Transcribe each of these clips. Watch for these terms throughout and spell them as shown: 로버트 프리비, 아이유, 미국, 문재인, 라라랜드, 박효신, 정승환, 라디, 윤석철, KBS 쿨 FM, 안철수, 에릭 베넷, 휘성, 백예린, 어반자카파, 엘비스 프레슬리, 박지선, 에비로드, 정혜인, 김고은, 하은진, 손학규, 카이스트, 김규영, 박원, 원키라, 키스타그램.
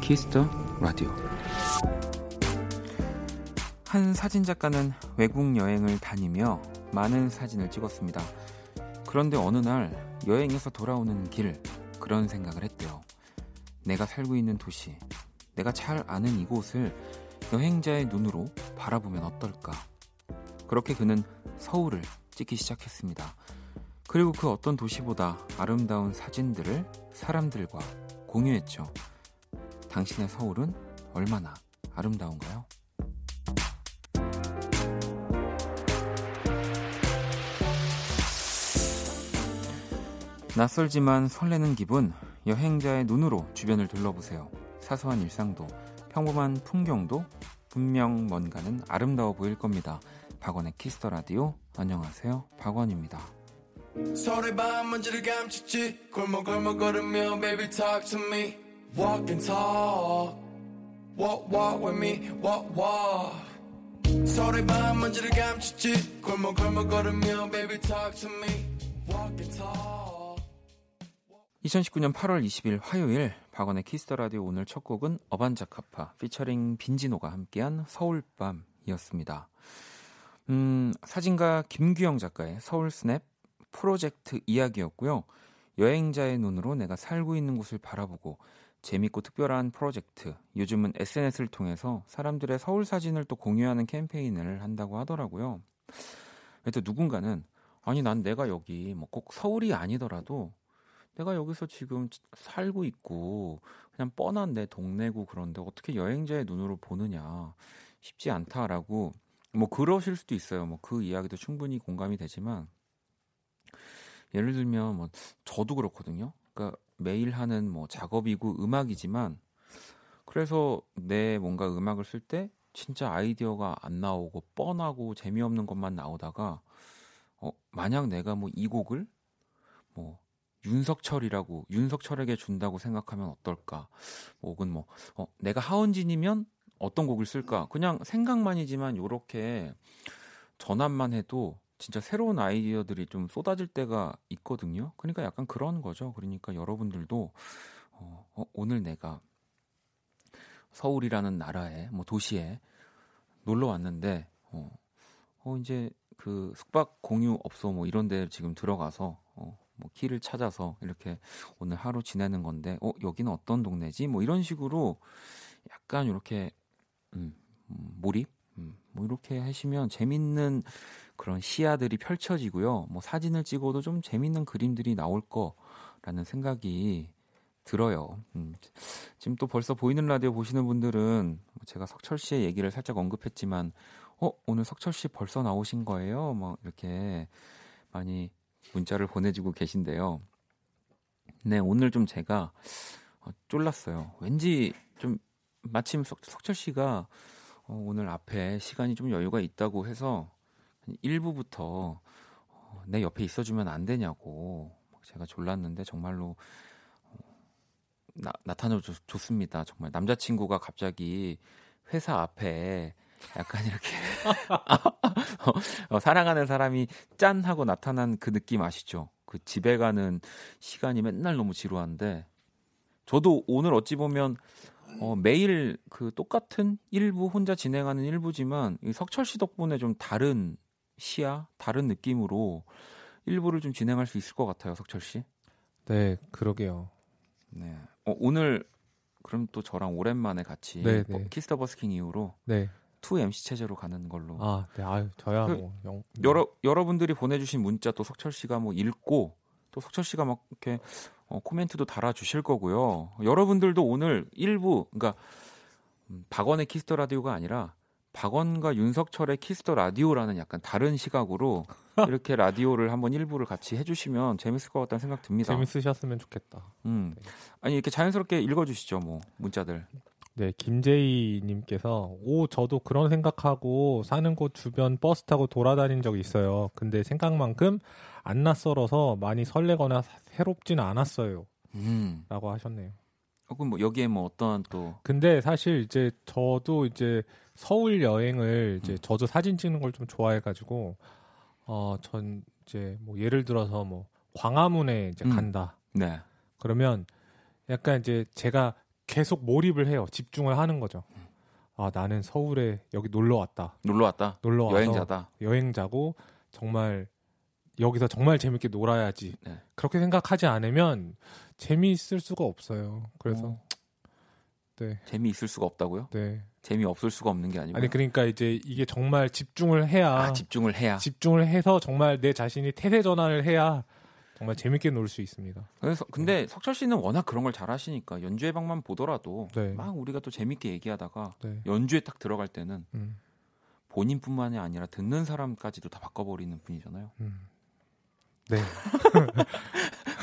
키스터 라디오. 한 사진작가는 외국 여행을 다니며 많은 사진을 찍었습니다. 그런데 어느 날 여행에서 돌아오는 길, 그런 생각을 했대요. 내가 살고 있는 도시, 내가 잘 아는 이곳을 여행자의 눈으로 바라보면 어떨까. 그렇게 그는 서울을 찍기 시작했습니다. 그리고 그 어떤 도시보다 아름다운 사진들을 사람들과 공유했죠. 당신의 서울은 얼마나 아름다운가요? 낯설지만 설레는 기분, 여행자의 눈으로 주변을 둘러보세요. 사소한 일상도 평범한 풍경도 분명 뭔가는 아름다워 보일 겁니다. 박원의 키스 더 라디오. 안녕하세요, 박원입니다. 서로의 밤 먼지를 감췄지. 골목골목 걸으며 baby talk to me. Walk and talk. Walk walk with me. Walk walk. 서로의 밤 먼지를 감췄지. 골목골목 걸으며 baby talk to me. Walk and talk. 2019년 8월 20일 화요일 박원의 키스 더 라디오. 오늘 첫 곡은 어반자카파 피처링 빈지노가 함께한 서울밤이었습니다. 사진가 김규영 작가의 서울 스냅 프로젝트 이야기였고요. 여행자의 눈으로 내가 살고 있는 곳을 바라보고, 재밌고 특별한 프로젝트. 요즘은 SNS를 통해서 사람들의 서울 사진을 또 공유하는 캠페인을 한다고 하더라고요. 또 누군가는 아니 난 내가 여기 뭐 꼭 서울이 아니더라도 내가 여기서 지금 살고 있고 그냥 뻔한 내 동네고 그런데 어떻게 여행자의 눈으로 보느냐, 쉽지 않다라고 뭐 그러실 수도 있어요. 뭐 그 이야기도 충분히 공감이 되지만, 예를 들면 뭐 저도 그렇거든요. 그러니까 매일 하는 뭐 작업이고 음악이지만, 그래서 내 뭔가 음악을 쓸 때 진짜 아이디어가 안 나오고 뻔하고 재미없는 것만 나오다가 만약 내가 뭐 이 곡을 뭐 윤석철에게 준다고 생각하면 어떨까? 혹은 뭐 내가 하은진이면 어떤 곡을 쓸까? 그냥 생각만이지만 요렇게 전환만 해도 진짜 새로운 아이디어들이 좀 쏟아질 때가 있거든요. 그러니까 약간 그런 거죠. 그러니까 여러분들도 오늘 내가 서울이라는 나라에 뭐 도시에 놀러 왔는데 이제 그 숙박 공유 업소 뭐 이런 데 지금 들어가서 뭐 키를 찾아서 이렇게 오늘 하루 지내는 건데 여기는 어떤 동네지? 뭐 이런 식으로 약간 이렇게 몰입? 뭐 이렇게 하시면 재밌는 그런 시야들이 펼쳐지고요. 뭐 사진을 찍어도 좀 재밌는 그림들이 나올 거라는 생각이 들어요. 지금 또 벌써 보이는 라디오 보시는 분들은 제가 석철 씨의 얘기를 살짝 언급했지만 오늘 석철 씨 벌써 나오신 거예요? 막 이렇게 많이 문자를 보내주고 계신데요. 네, 오늘 좀 제가 쫄랐어요. 왠지 좀 마침 석철 씨가 오늘 앞에 시간이 좀 여유가 있다고 해서 일부부터 내 옆에 있어주면 안 되냐고 제가 졸랐는데 정말로 나타나줬습니다. 정말 남자친구가 갑자기 회사 앞에 약간 이렇게 사랑하는 사람이 짠 하고 나타난 그 느낌 아시죠? 그 집에 가는 시간이 맨날 너무 지루한데, 저도 오늘 어찌 보면 매일 그 똑같은 일부, 혼자 진행하는 일부지만 이 석철 씨 덕분에 좀 다른 시야, 다른 느낌으로 일부를 좀 진행할 수 있을 것 같아요. 석철 씨. 네, 그러게요. 네. 오늘 그럼 또 저랑 오랜만에 같이 키스 더 버스킹 이후로 2MC 체제로 가는 걸로. 아, 네. 아유, 저야 뭐 여러분들이 보내주신 문자 또 석철 씨가 뭐 읽고, 또 석철 씨가 막 이렇게 코멘트도 달아주실 거고요. 여러분들도 오늘 일부, 그러니까 박원의 키스 더 라디오가 아니라 박원과 윤석철의 키스 더 라디오라는 약간 다른 시각으로 이렇게 라디오를 한번 일부를 같이 해주시면 재밌을 것 같다는 생각 듭니다. 재밌으셨으면 좋겠다. 네. 아니 이렇게 자연스럽게 읽어주시죠, 뭐 문자들. 네, 김재희님께서 저도 그런 생각하고 사는 곳 주변 버스 타고 돌아다닌 적이 있어요. 근데 생각만큼 안 낯설어서 많이 설레거나 새롭지는 않았어요. 라고 하셨네요. 그럼 뭐 여기에 뭐 어떠한 또? 근데 사실 이제 저도 이제 서울 여행을 이제 저도 사진 찍는 걸 좀 좋아해가지고 전 이제 뭐 예를 들어서 뭐 광화문에 이제 간다. 네. 그러면 약간 이제 제가 계속 몰입을 해요. 집중을 하는 거죠. 아, 나는 서울에 여기 놀러 왔다. 놀러 왔다. 놀러 와서 여행자다. 여행자고 정말 여기서 정말 재밌게 놀아야지. 네. 그렇게 생각하지 않으면 재미있을 수가 없어요. 그래서 네. 재미있을 수가 없다고요? 네. 재미없을 수가 없는 게 아니고. 아니 그러니까 이제 이게 정말 집중을 해야 집중을 해서 정말 내 자신이 태세 전환을 해야 정말 재밌게 놀 수 있습니다. 그래서 근데 석철 씨는 워낙 그런 걸 잘하시니까 연주회 방만 보더라도 네. 막 우리가 또 재밌게 얘기하다가 네. 연주에 딱 들어갈 때는 본인뿐만이 아니라 듣는 사람까지도 다 바꿔버리는 분이잖아요. 네.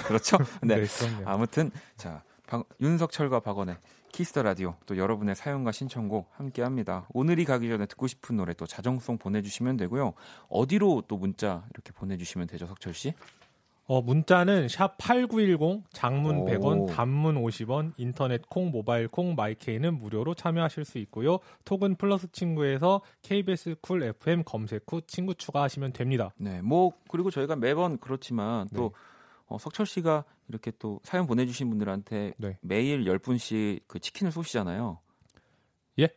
그렇죠. 네. 네 아무튼 자 윤석철과 박원의 키스 더 라디오 또 여러분의 사연과 신청곡 함께합니다. 오늘이 가기 전에 듣고 싶은 노래 또 자정송 보내주시면 되고요. 어디로 또 문자 이렇게 보내주시면 되죠, 석철 씨? 문자는 샵 8910 장문 100원, 단문 50원, 인터넷 콩, 모바일 콩, 마이케이는 무료로 참여하실 수 있고요. 톡은 플러스 친구에서 KBS 쿨 FM 검색 후 친구 추가하시면 됩니다. 네, 뭐 그리고 저희가 매번 그렇지만 또 석철 씨가 이렇게 또 사연 보내주신 분들한테 네. 매일 10분씩 그 치킨을 쏘시잖아요. 예?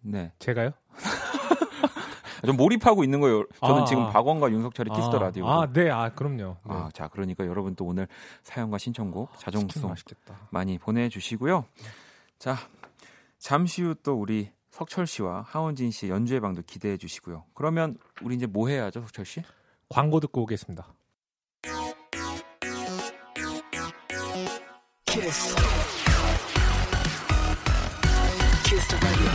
네. 제가요? 좀 몰입하고 있는 거예요. 저는 지금 박원과 윤석철이 키스더 라디오. 아, 네, 그럼요. 네. 아, 자, 그러니까 여러분 또 오늘 사연과 신청곡, 자정송 많이 보내주시고요. 자, 잠시 후 또 우리 석철 씨와 하은진 씨의 연주회 방도 기대해 주시고요. 그러면 우리 이제 뭐 해야죠, 석철 씨? 광고 듣고 오겠습니다. 키스 더 라디오.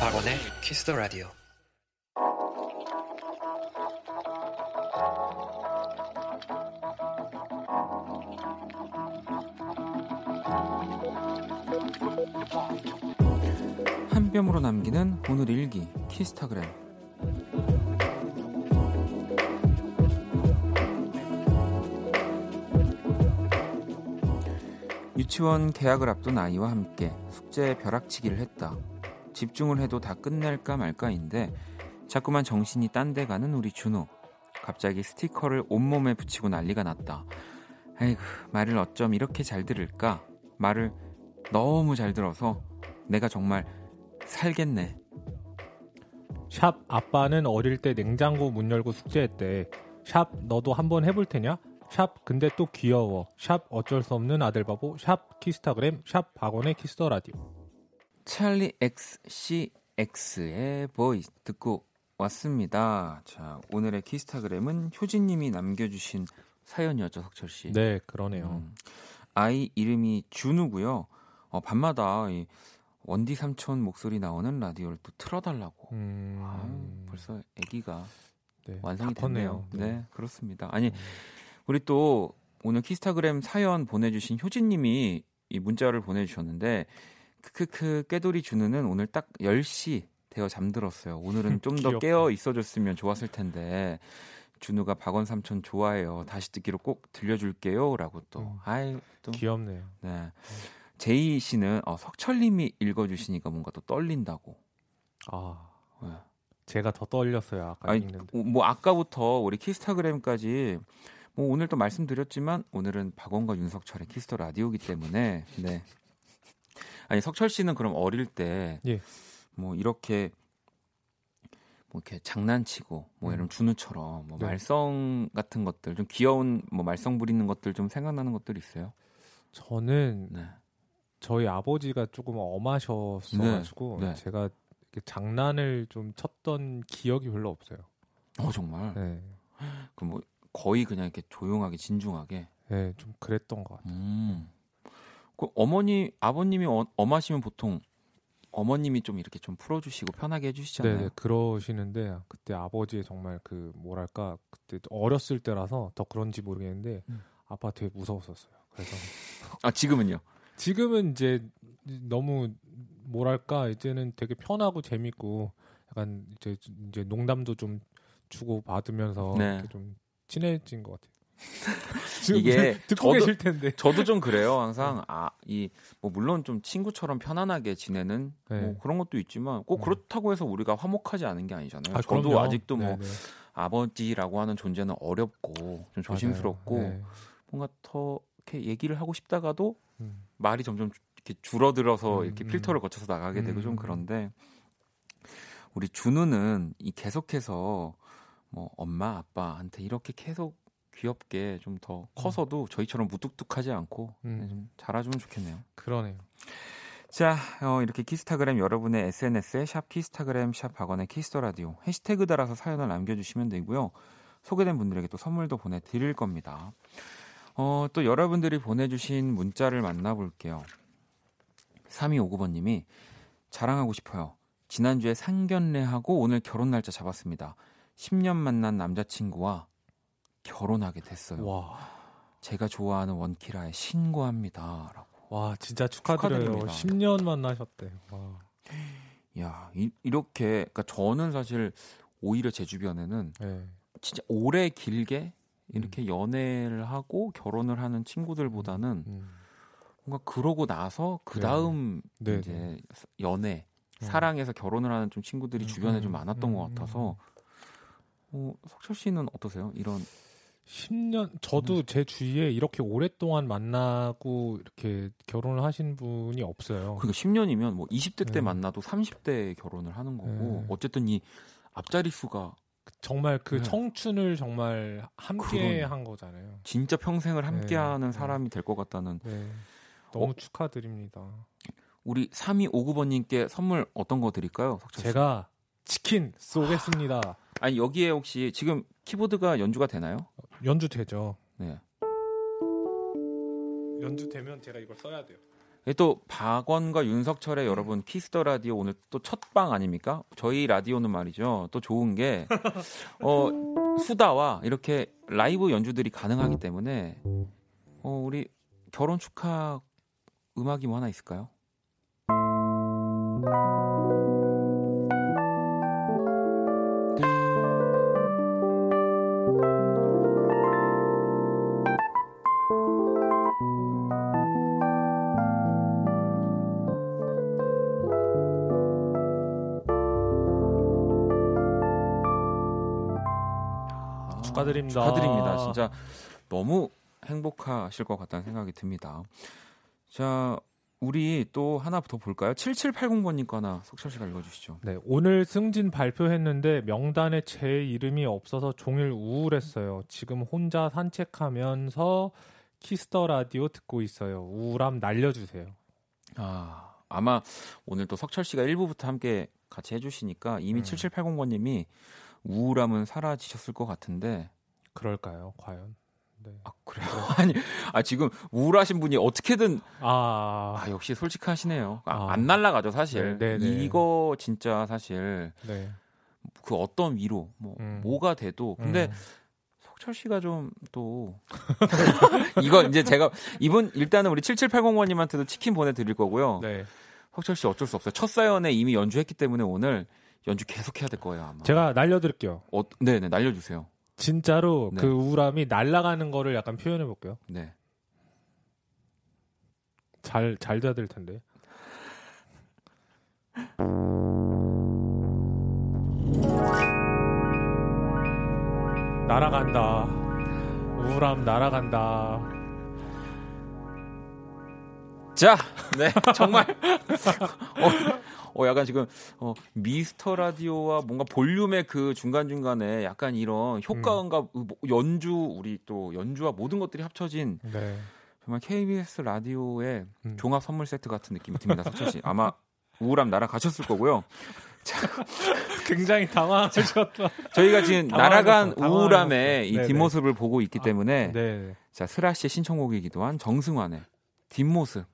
박원의 키스 더 라디오. 한 뼘으로 남기는 오늘 일기 키스타그램. 유치원 개학을 앞둔 아이와 함께 숙제에 벼락치기를 했다. 집중을 해도 다 끝낼까 말까인데 자꾸만 정신이 딴 데 가는 우리 준호. 갑자기 스티커를 온몸에 붙이고 난리가 났다. 에이구, 말을 어쩜 이렇게 잘 들을까? 말을 너무 잘 들어서 내가 정말 살겠네. 샵 아빠는 어릴 때 냉장고 문 열고 숙제했대. 샵 너도 한번 해볼 테냐? 샵 근데 또 귀여워 샵 어쩔 수 없는 아들바보 샵 키스타그램 샵 박원의 키스더 라디오. 찰리 XCX의 보이스 듣고 왔습니다. 자, 오늘의 키스타그램은 효진님이 남겨주신 사연이었죠, 석철 씨. 네, 그러네요. 아이 이름이 준우고요. 밤마다 이 원디 삼촌 목소리 나오는 라디오를 또 틀어달라고. 벌써 아기가 네, 완성이 됐네요. 네, 그렇습니다. 아니. 우리 또 오늘 키스타그램 사연 보내주신 효진님이 이 문자를 보내주셨는데 크크크 깨돌이 준우는 오늘 딱 10시 되어 잠들었어요. 오늘은 좀 더 깨어 있어줬으면 좋았을 텐데 준우가 박원 삼촌 좋아해요. 다시 듣기로 꼭 들려줄게요. 라고 또 아이 또 귀엽네요. 네 제이 씨는 석철님이 읽어주시니까 뭔가 또 떨린다고. 아 네. 제가 더 떨렸어요. 아까 아니, 읽는데. 뭐 아까부터 우리 키스타그램까지. 오늘 또 말씀드렸지만 오늘은 박원과 윤석철의 키스더 라디오이기 때문에 네. 아니 석철 씨는 그럼 어릴 때 뭐 예. 이렇게 장난치고 뭐 예를 들면 준우처럼 뭐 네. 말썽 같은 것들 좀 귀여운 뭐 말썽 부리는 것들 좀 생각나는 것들이 있어요? 저는 네. 저희 아버지가 조금 엄하셔서 가지고 네. 네. 제가 이렇게 장난을 좀 쳤던 기억이 별로 없어요. 정말? 네. 그럼 뭐 거의 그냥 이렇게 조용하게 진중하게. 네, 좀 그랬던 것 같아요. 그 어머니, 아버님이 엄하시면 보통 어머님이 좀 이렇게 좀 풀어주시고 편하게 해주시잖아요. 네, 그러시는데 그때 아버지의 정말 그 뭐랄까 그때 어렸을 때라서 더 그런지 모르겠는데 아빠 되게 무서웠었어요. 그래서 지금은요? 지금은 이제 너무 뭐랄까 이제는 되게 편하고 재밌고 약간 이제 농담도 좀 주고 받으면서 네. 이렇게 좀 친해진 것 같아요. 이게 듣고 계실 텐데. 저도 좀 그래요. 항상 아, 이 뭐 물론 좀 친구처럼 편안하게 지내는 네. 뭐 그런 것도 있지만 꼭 그렇다고 해서 우리가 화목하지 않은 게 아니잖아요. 아, 저도 그럼요. 아직도 뭐 네네. 아버지라고 하는 존재는 어렵고 좀 조심스럽고 네. 뭔가 더 이렇게 얘기를 하고 싶다가도 말이 점점 이렇게 줄어들어서 이렇게 필터를 거쳐서 나가게 되고 좀 그런데 우리 준우는 이 계속해서 뭐 엄마 아빠한테 이렇게 계속 귀엽게 좀 더 커서도 저희처럼 무뚝뚝하지 않고 좀 자라주면 좋겠네요. 그러네요. 자, 이렇게 키스타그램 여러분의 SNS에 샵 키스타그램 샵 박원의 키스더라디오 해시태그 달아서 사연을 남겨주시면 되고요. 소개된 분들에게 또 선물도 보내드릴 겁니다. 또 여러분들이 보내주신 문자를 만나볼게요. 3259번님이 자랑하고 싶어요. 지난주에 상견례하고 오늘 결혼 날짜 잡았습니다. 10년 만난 남자친구와 결혼하게 됐어요. 와. 제가 좋아하는 원키라에 신고합니다. 라고. 와, 진짜 축하드려요. 10년 만나셨대. 와. 야, 이렇게 그러니까 저는 사실 오히려 제 주변에는 네. 진짜 오래 길게 이렇게 연애를 하고 결혼을 하는 친구들보다는 뭔가 그러고 나서 그 다음 네. 이제 네. 연애, 사랑해서 결혼을 하는 좀 친구들이 주변에 좀 많았던 것 같아서 석철 씨는 어떠세요? 이런 10년 저도 제 주위에 이렇게 오랫동안 만나고 이렇게 결혼을 하신 분이 없어요. 그러니까 10년이면 뭐 20대 때 만나도 30대에 결혼을 하는 거고 어쨌든 이 앞자리 수가 정말 그 청춘을 정말 함께 한 거잖아요. 진짜 평생을 함께하는 사람이 될 것 같다는 너무 축하드립니다. 우리 3259번님께 선물 어떤 거 드릴까요? 석철 씨? 제가 치킨 쏘겠습니다. 아니 여기에 혹시 지금 키보드가 연주가 되나요? 연주 되죠. 네. 연주 되면 제가 이걸 써야 돼요. 또 박원과 윤석철의 여러분 키스더 라디오 오늘 또 첫 방 아닙니까? 저희 라디오는 말이죠. 또 좋은 게 수다와 이렇게 라이브 연주들이 가능하기 때문에 우리 결혼 축하 음악이 뭐 하나 있을까요? 축하드립니다. 축하드립니다. 진짜 너무 행복하실 것 같다는 생각이 듭니다. 자, 우리 또 하나 더 볼까요? 7780번님 거나 석철 씨가 읽어주시죠. 네, 오늘 승진 발표했는데 명단에 제 이름이 없어서 종일 우울했어요. 지금 혼자 산책하면서 키스더 라디오 듣고 있어요. 우울함 날려주세요. 아, 아마 오늘 또 석철 씨가 1부부터 함께 같이 해주시니까 이미 7780번님이 우울함은 사라지셨을 것 같은데 그럴까요? 과연? 네. 아 그래요? 아니, 아 지금 우울하신 분이 어떻게든 아 역시 솔직하시네요. 안 날라가죠 사실. 네, 네, 네. 이거 진짜 사실 네. 그 어떤 위로 뭐가 돼도 근데 석철 씨가 좀 또 이거 이제 제가 이분 일단은 우리 7780원님한테도 치킨 보내드릴 거고요. 네. 석철 씨 어쩔 수 없어요. 첫 사연에 이미 연주했기 때문에 오늘. 연주 계속 해야 될 거예요 아마. 제가 날려드릴게요. 네네 날려주세요. 진짜로 네. 그 우울함이 날아가는 거를 약간 표현해 볼게요. 네. 잘 돼야 될 텐데. 날아간다. 우울함 날아간다. 자, 네 정말. 약간 지금 미스터 라디오와 뭔가 볼륨의 그 중간중간에 약간 이런 효과음과 연주 우리 또 연주와 모든 것들이 합쳐진 네. 정말 KBS 라디오의 종합 선물 세트 같은 느낌이 듭니다. 석철 씨 아마 우울함 날아가셨을 거고요. 자, 굉장히 당황하셨다. 저희가 지금 날아간 우울함의 이 뒷모습을 보고 있기 때문에 자 슬아 씨의 신청곡이기도 한 정승환의 뒷모습.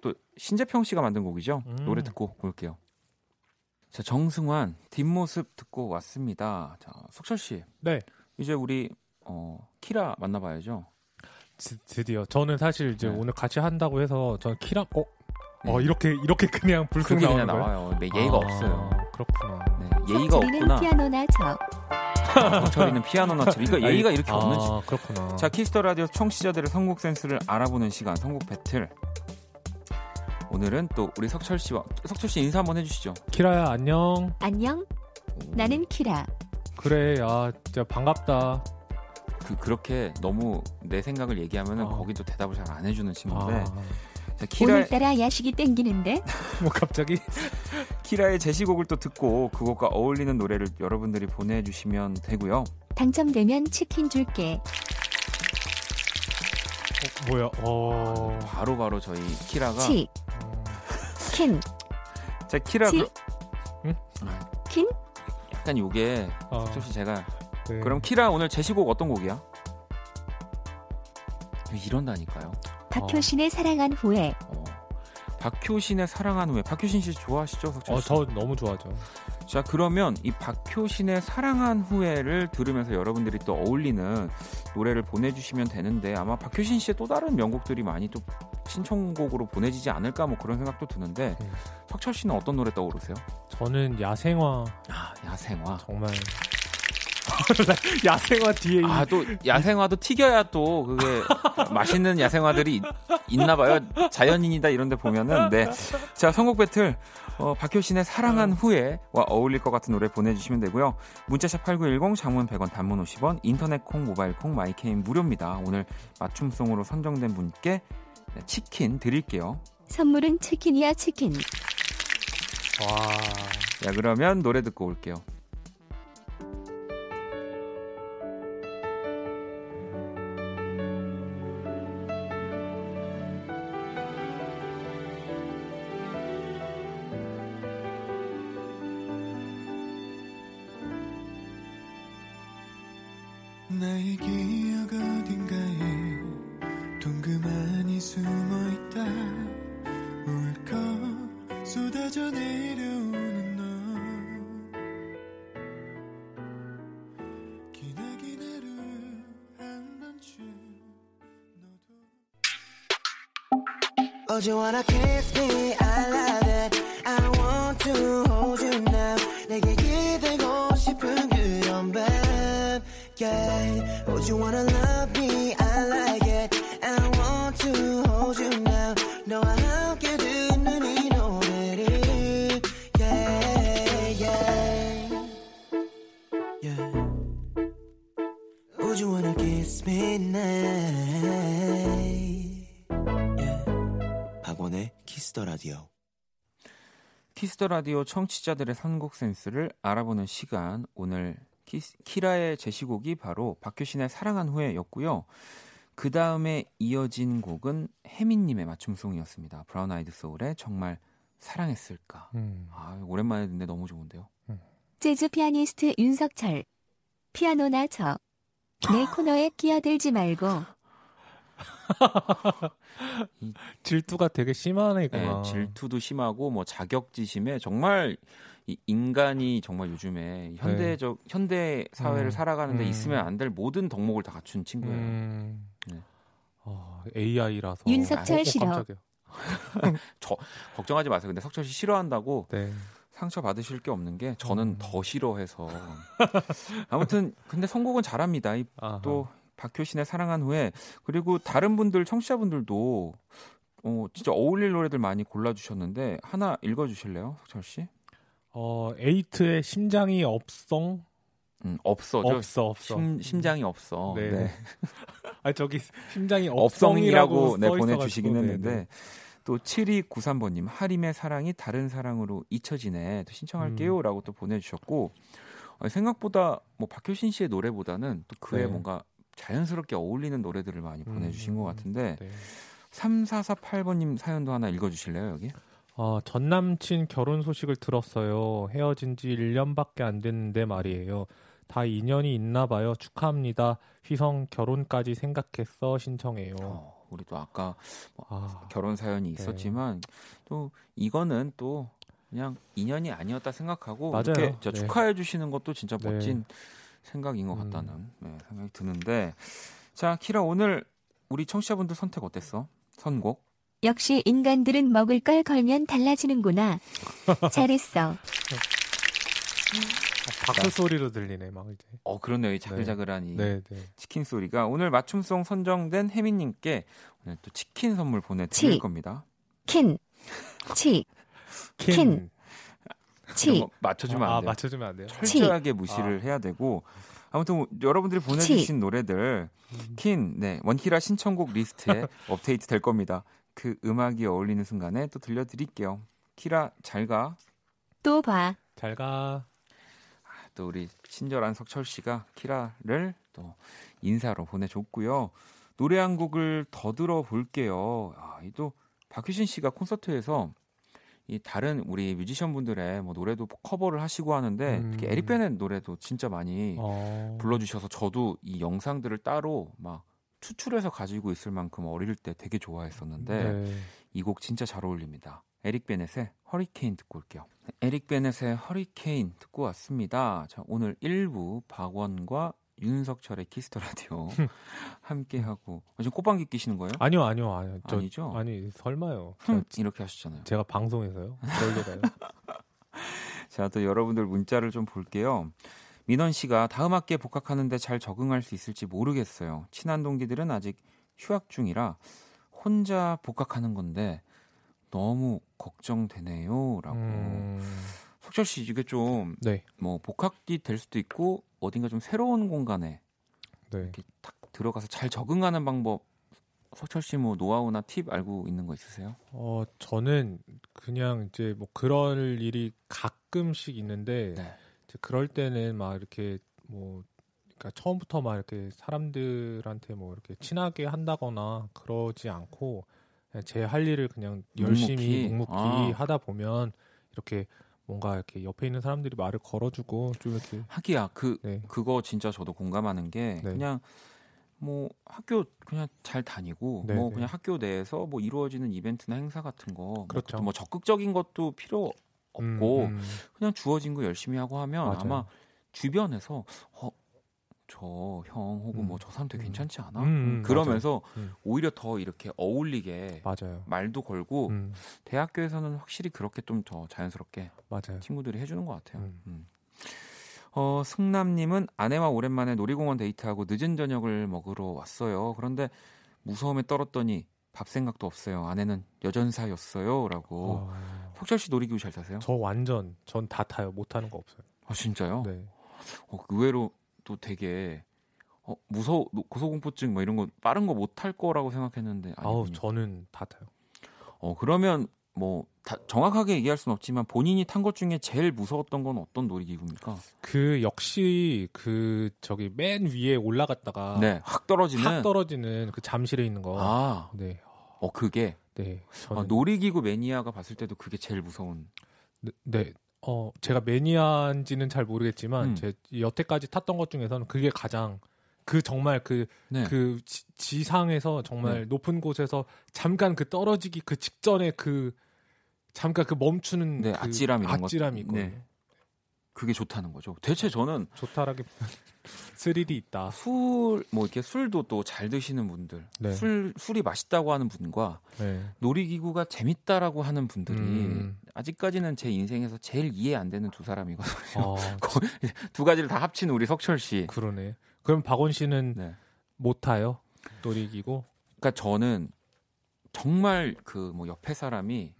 또 신재평 씨가 만든 곡이죠. 노래 듣고 올게요. 자, 정승환 뒷모습 듣고 왔습니다. 자, 석철 씨. 네. 이제 우리 키라 만나봐야죠. 드디어 저는 사실 이제 오늘 같이 한다고 해서 저는 키라 네. 이렇게 그냥 불쑥 나오는 거예요. 예의가 없어요. 그렇구나. 네, 예의가 없구나. 저희는 피아노나 참. 그러니까 예의가 이렇게 없는지. 아, 그렇구나. 자, 키스터 라디오 청취자들의 선곡 센스를 알아보는 시간, 선곡 배틀. 오늘은 또 우리 석철 씨와, 석철 씨 인사 한번 해주시죠. 키라야 안녕. 안녕. 나는 키라. 그래, 야 진짜 반갑다. 그렇게 너무 내 생각을 얘기하면은 거기도 대답을 잘 안 해주는 친구인데. 자, 키라... 오늘따라 야식이 땡기는데? 뭐 갑자기? 키라의 제시곡을 또 듣고 그것과 어울리는 노래를 여러분들이 보내주시면 되고요. 당첨되면 치킨 줄게. 뭐야? 바로 저희 키라가 치킨. 자, 키라 그... 응? 킨? 일단 요게 혹시 제가 네. 그럼 키라 오늘 제시곡 어떤 곡이야? 이런다니까요. 박효신의 사랑한 후에. 박효신의 사랑한 후에. 박효신 씨 좋아하시죠? 저 너무 좋아하죠. 자, 그러면 이 박효신의 사랑한 후에를 들으면서 여러분들이 또 어울리는 노래를 보내주시면 되는데, 아마 박효신 씨의 또 다른 명곡들이 많이 또 신청곡으로 보내지지 않을까 뭐 그런 생각도 드는데, 석철 씨는 어떤 노래 떠오르세요? 저는 야생화. 아, 야생화. 정말. 야생화 뒤에 또 야생화도 튀겨야 또 그게 맛있는 야생화들이 있나봐요. 자연인이다 이런데 보면은. 네. 자, 선곡 배틀 박효신의 사랑한 후에와 어울릴 것 같은 노래 보내주시면 되고요. 문자샵 8910, 장문 100원, 단문 50원, 인터넷 콩, 모바일 콩, 마이케인 무료입니다. 오늘 맞춤송으로 선정된 분께 치킨 드릴게요. 선물은 치킨이야, 치킨. 와. 야, 그러면 노래 듣고 올게요. 나의 기억 어딘가에 동그만히 숨어있다. 울컥 쏟아져 내려오는 너. 기나긴 하루 한 번쯤 너도. Oh, you wanna kiss me? I love it. I want to hold you now. 내게 기대고 싶은 그런 밤. Yeah. Would you wanna love me? I like it. I want to hold you now. 너와 함께 듣는 이 노래를. Yeah, yeah, yeah. Would you wanna kiss me now? Yeah. 박원의 키스 더 라디오. 키스 더 라디오 청취자들의 선곡 센스를 알아보는 시간. 오늘 키라의 제시곡이 바로 박효신의 사랑한 후에였고요. 그 다음에 이어진 곡은 혜민님의 맞춤송이었습니다. 브라운 아이드 소울의 정말 사랑했을까. 오랜만에 듣는데 너무 좋은데요. 재즈 피아니스트 윤석철. 피아노나 쳐. 내 코너에 끼어들지 말고. 질투가 되게 심하네. 네, 질투도 심하고 뭐 자격지심에 정말 이 인간이 정말 요즘에 현대적 네. 현대 사회를 살아가는데 있으면 안 될 모든 덕목을 다 갖춘 친구예요. 네. AI라서 윤석철 싫어. 저 걱정하지 마세요. 근데 석철 씨 싫어한다고 네. 상처 받으실 게 없는 게 저는 더 싫어해서. 아무튼 근데 선곡은 잘합니다. 또 박효신의 사랑한 후에. 그리고 다른 분들 청취자분들도 진짜 어울릴 노래들 많이 골라주셨는데 하나 읽어주실래요, 석철 씨? 에이트의 심장이 없성. 없어. 심장이 없어. 네. 네. 아, 저기 심장이 없성이라고 네, 보내주시긴 했는데. 네네. 또 7293번님 하림의 사랑이 다른 사랑으로 잊혀지네. 또 신청할게요라고 또 보내주셨고. 생각보다 뭐 박효신 씨의 노래보다는 또 그의 네. 뭔가 자연스럽게 어울리는 노래들을 많이 보내주신 것 같은데 네. 3448번님 사연도 하나 읽어주실래요 여기? 전 남친 결혼 소식을 들었어요. 헤어진 지 1년밖에 안 됐는데 말이에요. 다 인연이 있나 봐요. 축하합니다. 휘성 결혼까지 생각했어. 신청해요. 우리 또 아까 결혼 사연이 있었지만 네. 또 이거는 또 그냥 인연이 아니었다 생각하고 이렇게 네. 축하해 주시는 것도 진짜 멋진 네. 생각인 것 같다는 생각이 드는데. 자, 키라 오늘 우리 청취자분들 선택 어땠어? 선곡? 역시 인간들은 먹을 걸 걸면 달라지는구나. 잘했어. 박수 소리로 들리네 막 이제. 어 그러네요. 이 자글자글한 이 네, 네. 치킨 소리가. 오늘 맞춤송 선정된 혜민님께 오늘 또 치킨 선물 보내드릴 겁니다. 치킨. 맞춰주면 안 돼요. 맞춰주면 안 돼요. 철저하게 무시를 해야 되고. 아무튼 여러분들이 보내주신 노래들 원키라 신청곡 리스트에 업데이트 될 겁니다. 그 음악이 어울리는 순간에 또 들려드릴게요. 키라 잘 가. 또 봐. 잘 가. 또 우리 친절한 석철 씨가 키라를 또 인사로 보내줬고요. 노래 한 곡을 더 들어볼게요. 아, 또 박효신 씨가 콘서트에서 이 다른 우리 뮤지션분들의 뭐 노래도 커버를 하시고 하는데 특히 에릭 베넷 노래도 진짜 많이 불러주셔서 저도 이 영상들을 따로 막 추출해서 가지고 있을 만큼 어릴 때 되게 좋아했었는데 이 곡 진짜 잘 어울립니다. 에릭 베넷의 허리케인 듣고 올게요. 에릭 베넷의 허리케인 듣고 왔습니다. 자, 오늘 1부 박원과 윤석철의 키스터 라디오 함께하고. 지금 꽃방귀 끼시는 거예요? 아니요. 아니죠? 아니 설마요. 이렇게 하셨잖아요. 제가 방송에서요? 그러려다요. 자, 또 여러분들 문자를 좀 볼게요. 민원 씨가 다음 학기에 복학하는데 잘 적응할 수 있을지 모르겠어요. 친한 동기들은 아직 휴학 중이라 혼자 복학하는 건데 너무 걱정되네요라고. 석철 씨 이게 좀 뭐 복학이 될 수도 있고 어딘가 좀 새로운 공간에 이렇게 딱 들어가서 잘 적응하는 방법, 석철 씨 뭐 노하우나 팁 알고 있는 거 있으세요? 저는 그냥 이제 뭐 그럴 일이 가끔씩 있는데 이제 그럴 때는 막 이렇게 뭐 그러니까 처음부터 막 이렇게 사람들한테 뭐 이렇게 친하게 한다거나 그러지 않고. 제 할 일을 그냥 열심히 묵묵히 하다 보면 이렇게 뭔가 이렇게 옆에 있는 사람들이 말을 걸어주고 좀 이렇게 하기야. 그거 진짜 저도 공감하는 게 그냥 뭐 학교 그냥 잘 다니고 뭐 그냥 학교 내에서 뭐 이루어지는 이벤트나 행사 같은 거 그렇죠. 뭐 적극적인 것도 필요 없고 그냥 주어진 거 열심히 하고 하면 아마 주변에서 저 형 혹은 뭐 저 사람 되게 괜찮지 않아? 그러면서 오히려 더 이렇게 어울리게 말도 걸고 대학교에서는 확실히 그렇게 좀 더 자연스럽게 친구들이 해주는 것 같아요. 승남님은 아내와 오랜만에 놀이공원 데이트하고 늦은 저녁을 먹으러 왔어요. 그런데 무서움에 떨었더니 밥 생각도 없어요. 아내는 여전사였어요. 라고. 석철 씨 놀이기구 잘 타세요? 저 완전 전 다 타요. 못 타는 거 없어요. 아 진짜요? 네. 의외로 또 되게 고소공포증 뭐 이런 거 빠른 거 못 탈 거라고 생각했는데 아니군요. 저는 다 타요. 그러면 뭐 다 정확하게 얘기할 수는 없지만 본인이 탄 것 중에 제일 무서웠던 건 어떤 놀이기구입니까? 그 역시 그 저기 맨 위에 올라갔다가 확 떨어지는 그 잠실에 있는 거. 그게 저는... 놀이기구 매니아가 봤을 때도 그게 제일 무서운. 제가 매니아인지는 잘 모르겠지만 제 여태까지 탔던 것 중에서는 그게 가장 그 지상에서 정말 높은 곳에서 잠깐 그 떨어지기 그 직전에 그 잠깐 그 멈추는 그 아찔함이 있고 그게 좋다는 거죠. 대체 저는 좋다라기보다는 스릴이 있다. 술도 또 잘 드시는 분들, 술이 맛있다고 하는 분과 놀이기구가 재밌다라고 하는 분들이 아직까지는 제 인생에서 제일 이해 안 되는 두 사람이거든요. 두 가지를 다 합친 우리 석철 씨. 그러네. 그럼 박원 씨는 못 타요? 놀이기구? 그러니까 저는 정말 그 뭐 옆에 사람이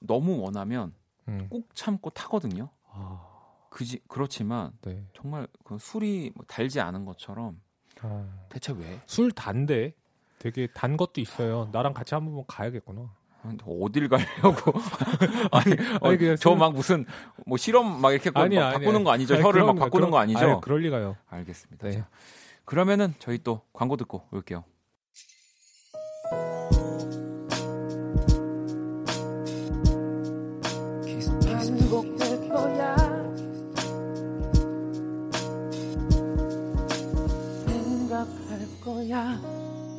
너무 원하면 꼭 참고 타거든요. 그렇지만 정말 그 술이 달지 않은 것처럼 대체 왜? 술 단데 되게 단 것도 있어요. 나랑 같이 한번 가야겠구나. 어딜 가려고? 아니 저 막 무슨 뭐 실험 막 이렇게 바꾸는 거 아니죠? 혀를 막 바꾸는 거 아니죠? 아니, 그럴 리가요. 알겠습니다. 자, 그러면은 저희 또 광고 듣고 올게요.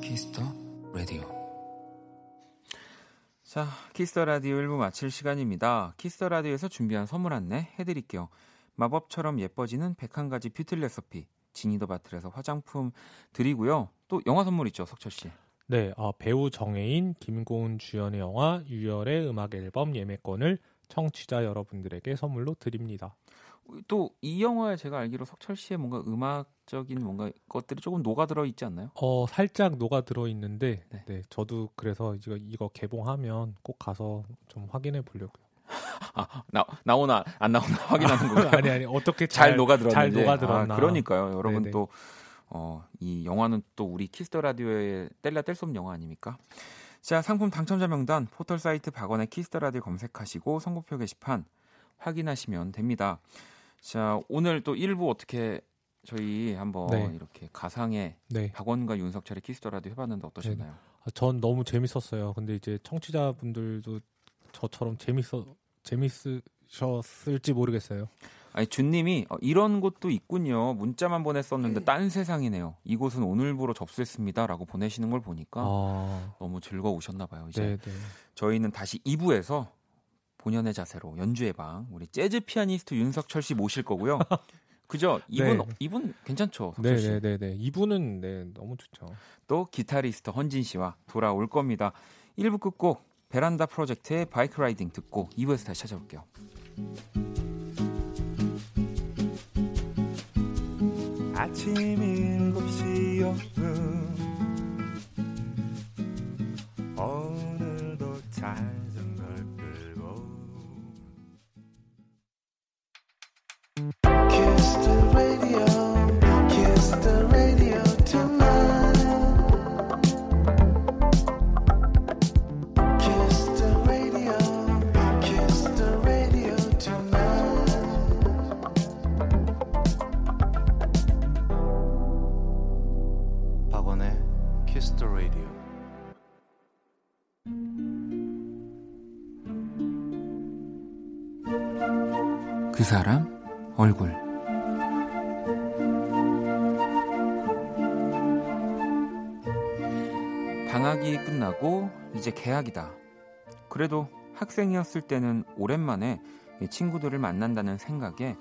키스터 라디오. 자, 키스터 라디오 1부 마칠 시간입니다. 키스터 라디오에서 준비한 선물 안내 해드릴게요. 마법처럼 예뻐지는 101가지 뷰티 레시피 지니더 바틀에서 화장품 드리고요. 또 영화 선물 있죠, 석철 씨. 배우 정혜인, 김고은 주연의 영화 유열의 음악 앨범 예매권을 청취자 여러분들에게 선물로 드립니다. 또 이 영화에 제가 알기로 석철 씨의 뭔가 음악적인 뭔가 것들이 조금 녹아들어 있지 않나요? 살짝 녹아들어 있는데 네, 저도 그래서 이거 개봉하면 꼭 가서 좀 확인해 보려고요. 아, 나오나 안 나오나 확인하는 거예요? 아니 어떻게 잘 녹아들었는지. 잘 녹아들었나. 아, 그러니까요. 여러분 또 이 영화는 또 우리 키스더 라디오의 뗄라 뗄 수 없는 영화 아닙니까? 자, 상품 당첨자 명단 포털 사이트 박원의 키스더 라디오 검색하시고 선고표 게시판 확인하시면 됩니다. 자, 오늘 또 1부 어떻게 저희 한번 이렇게 가상의 박원과 윤석철의 키스더 라디오 해봤는데 어떠셨나요? 전 너무 재밌었어요. 근데 이제 청취자분들도 저처럼 재밌으셨을지 모르겠어요. 아니, 준님이 이런 곳도 있군요. 문자만 보냈었는데 딴 세상이네요. 이곳은 오늘부로 접수했습니다라고 보내시는 걸 보니까 너무 즐거우셨나 봐요. 이제 네네. 저희는 다시 2부에서 본연의 자세로 연주의 방 우리 재즈 피아니스트 윤석철 씨 모실 거고요. 그죠? 이분 괜찮죠? 석철 씨. 네네네. 이분은 너무 좋죠. 또 기타리스트 헌진 씨와 돌아올 겁니다. 1부 끝곡 베란다 프로젝트의 바이크 라이딩 듣고 2부에서 다시 찾아올게요. 아침 7시 5분 오늘도 자전거를 끌고 Kiss the radio, kiss the radio tonight. Kiss the radio, kiss the radio tonight. 그 사람 얼굴 방학이 끝나고 이제 개학이다. 그래도 학생이었을 때는 오랜만에 친구들을 만난다는 생각에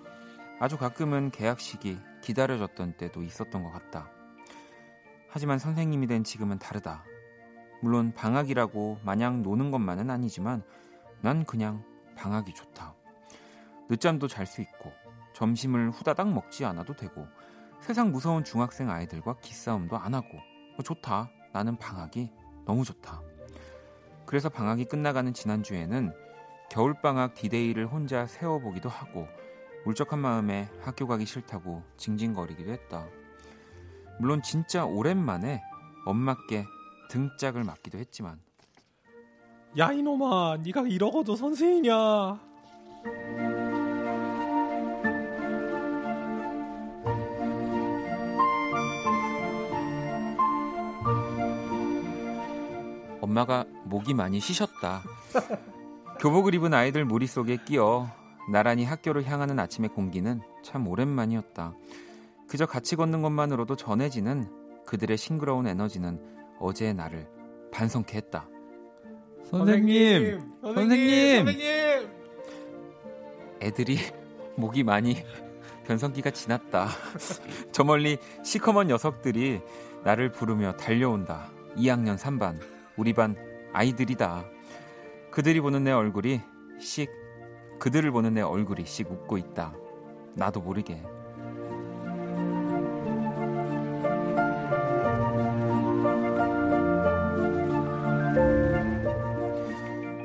아주 가끔은 개학식이 기다려졌던 때도 있었던 것 같다. 하지만 선생님이 된 지금은 다르다. 물론 방학이라고 마냥 노는 것만은 아니지만 난 그냥 방학이 좋다. 늦잠도 잘 수 있고 점심을 후다닥 먹지 않아도 되고 세상 무서운 중학생 아이들과 기싸움도 안 하고 좋다. 나는 방학이 너무 좋다. 그래서 방학이 끝나가는 지난주에는 겨울방학 디데이를 혼자 세워보기도 하고 울적한 마음에 학교 가기 싫다고 징징거리기도 했다. 물론 진짜 오랜만에 엄마께 등짝을 맞기도 했지만 야 이놈아 네가 이러고도 선생이냐. 엄마가 목이 많이 쉬셨다. 교복을 입은 아이들 무리속에 끼어 나란히 학교를 향하는 아침의 공기는 참 오랜만이었다. 그저 같이 걷는 것만으로도 전해지는 그들의 싱그러운 에너지는 어제의 나를 반성케 했다. 선생님! 애들이 목이 많이 변성기가 지났다. 저 멀리 시커먼 녀석들이 나를 부르며 달려온다. 2학년 3반 우리 반 아이들이다. 그들을 보는 내 얼굴이 씩 웃고 있다. 나도 모르게.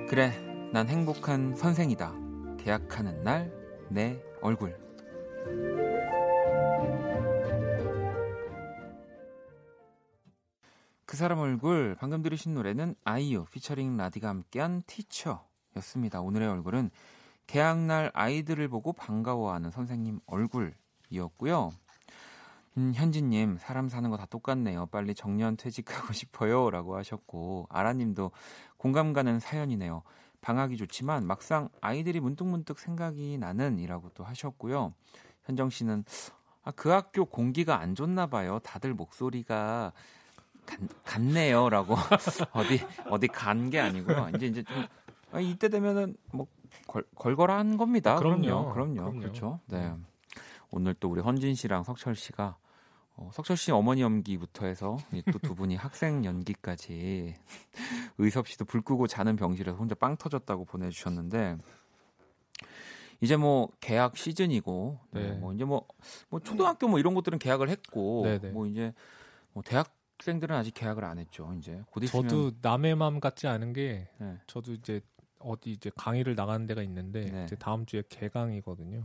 그래, 난 행복한 선생이다. 개학하는 날 내 얼굴. 그 사람 얼굴. 방금 들으신 노래는 아이유 피처링 라디가 함께한 티처였습니다. 오늘의 얼굴은 개학날 아이들을 보고 반가워하는 선생님 얼굴이었고요. 현진님, 사람 사는 거 다 똑같네요. 빨리 정년 퇴직하고 싶어요 라고 하셨고, 아라님도 공감 가는 사연이네요. 방학이 좋지만 막상 아이들이 문득문득 생각이 나는 이라고 또 하셨고요. 현정 씨는 그 학교 공기가 안 좋나 봐요. 다들 목소리가 갔네요 라고 어디 간 게 아니고요. 이제 좀, 이때 되면은 뭐 걸걸한 겁니다. 그럼요. 그렇죠. 네. 오늘 또 우리 헌진 씨랑 석철 씨가 석철 씨 어머니 연기부터 해서 또 두 분이 학생 연기까지 의섭 씨도 불 끄고 자는 병실에서 혼자 빵 터졌다고 보내주셨는데 이제 뭐 계약 시즌이고 네. 뭐 이제 뭐 초등학교 뭐 이런 것들은 계약을 했고 네네. 뭐 이제 뭐 대학생들은 아직 계약을 안 했죠. 이제 곧 있으면 저도 남의 마음 같지 않은 게 네. 저도 이제 어디 이제 강의를 나가는 데가 있는데 네. 이제 다음 주에 개강이거든요.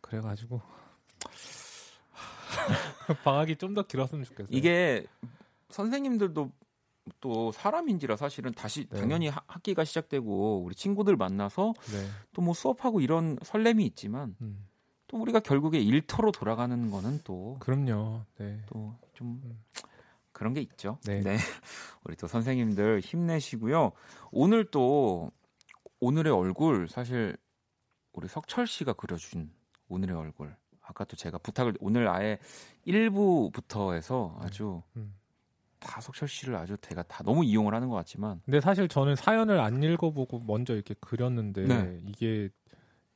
그래가지고 방학이 좀 더 길었으면 좋겠어요. 이게 선생님들도 또 사람인지라 사실은 다시 네. 당연히 학기가 시작되고 우리 친구들 만나서 네. 또 뭐 수업하고 이런 설렘이 있지만 또 우리가 결국에 일터로 돌아가는 거는 또 그럼요. 네. 또 좀 그런 게 있죠. 네. 네. 우리 또 선생님들 힘내시고요. 오늘 또 오늘의 얼굴 사실 우리 석철 씨가 그려준 오늘의 얼굴 아까 또 제가 부탁을 오늘 아예 1부부터 해서 아주 박석철 씨를 아주 제가 다 너무 이용을 하는 것 같지만 근데 사실 저는 사연을 안 읽어보고 먼저 이렇게 그렸는데 네.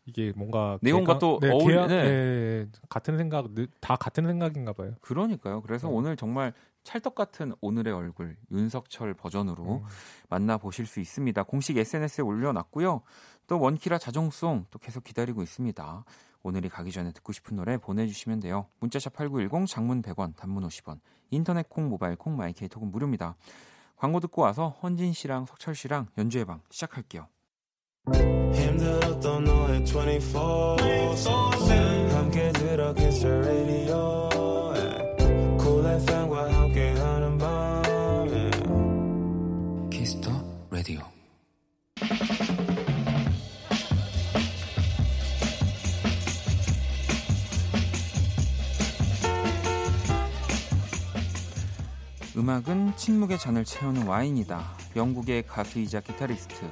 이게 뭔가 내용과 또 어울리는 네, 네. 같은 생각 다 같은 생각인가 봐요. 그러니까요. 그래서 오늘 정말 찰떡 같은 오늘의 얼굴 윤석철 버전으로 만나보실 수 있습니다. 공식 SNS에 올려놨고요. 또 원키라 자정송 또 계속 기다리고 있습니다. 오늘이 가기 전에 듣고 싶은 노래 보내주시면 돼요. 문자샵 8910, 장문 100원, 단문 50원, 인터넷 콩, 모바일 콩, 마이케이톡은 무료입니다. 광고 듣고 와서 헌진 씨랑 석철 씨랑 연주의 방 시작할게요. 힘들었던 너의 24/7 함께 들어겠어 라디오 쿨 FM과 함께하는 밤 키스 더 라디오 음악은 침묵의 잔을 채우는 와인이다. 영국의 가수이자 기타리스트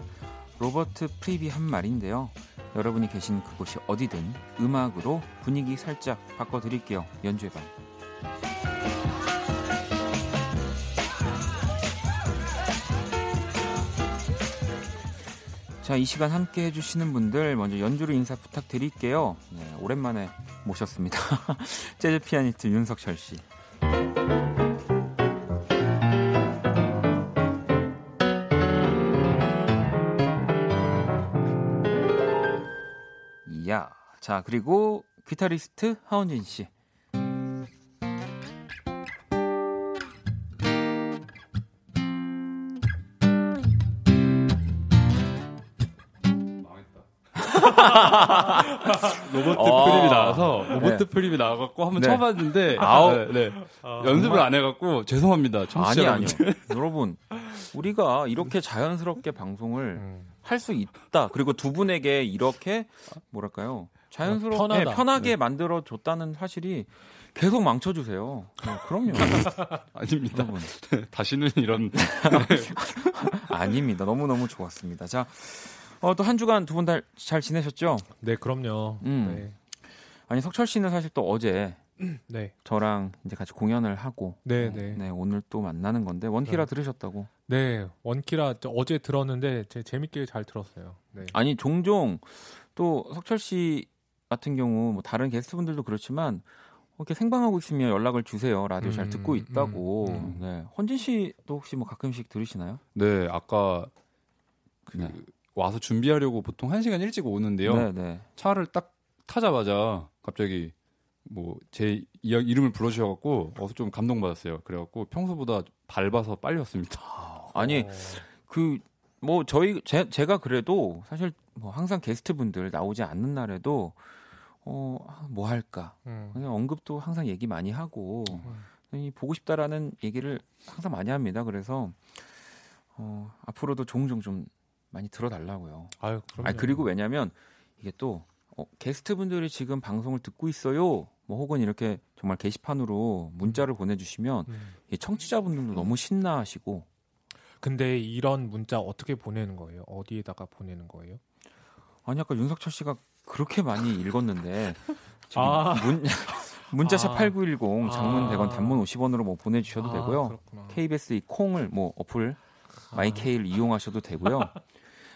로버트 프리비 한 말인데요. 여러분이 계신 그곳이 어디든 음악으로 분위기 살짝 바꿔드릴게요. 연주의 방. 자, 이 시간 함께 해주시는 분들 먼저 연주로 인사 부탁드릴게요. 네, 오랜만에 모셨습니다. 재즈 피아니스트 윤석철 씨. 자, 그리고 기타리스트 하은진 씨. 로버트 프리비 나와서 로버트 네. 프리비 나와갖고 한번 네. 쳐봤는데 네, 네. 연습을 안 해갖고 죄송합니다. 청취자 아니요. 여러분 우리가 이렇게 자연스럽게 방송을 할 수 있다. 그리고 두 분에게 이렇게 뭐랄까요 자연스럽게 편하게 네. 만들어 줬다는 사실이 계속 망쳐주세요. 네, 그럼요. 아닙니다. 다시는 이런 아닙니다. 너무너무 좋았습니다. 자. 또 한 주간 두 분 다 잘 지내셨죠? 네, 그럼요. 네. 아니 석철 씨는 사실 또 어제 네. 저랑 이제 같이 공연을 하고 네. 네, 오늘 또 만나는 건데 원키라 들으셨다고? 네, 원키라 어제 들었는데 재밌게 잘 들었어요. 네. 아니 종종 또 석철 씨 같은 경우 뭐 다른 게스트분들도 그렇지만 이렇게 생방하고 있으면 연락을 주세요. 라디오 잘 듣고 있다고. 네, 헌진 씨도 혹시 뭐 가끔씩 들으시나요? 네, 아까 와서 준비하려고 보통 1시간 일찍 오는데요. 네네. 차를 딱 타자마자 갑자기 뭐 제 이름을 불러주셔갖고 어서 좀 감동받았어요. 그래갖고 평소보다 밟아서 빨리 왔습니다. 아니 그 뭐 제가 그래도 사실 뭐 항상 게스트분들 나오지 않는 날에도 뭐 할까 그냥 언급도 항상 얘기 많이 하고 보고 싶다라는 얘기를 항상 많이 합니다. 그래서 앞으로도 종종 좀 많이 들어달라고요. 아유, 그럼요. 아니, 그리고 왜냐면 이게 또 게스트분들이 지금 방송을 듣고 있어요. 뭐 혹은 이렇게 정말 게시판으로 문자를 보내주시면 청취자분들도 너무 신나하시고. 근데 이런 문자 어떻게 보내는 거예요? 어디에다가 보내는 거예요? 아니 아까 윤석철 씨가 그렇게 많이 읽었는데 지금 문자샵 8910 장문 100원 단문 50원으로 뭐 보내주셔도 되고요. 그렇구나. KBS 이 콩을 뭐 어플 마이케이를 이용하셔도 되고요.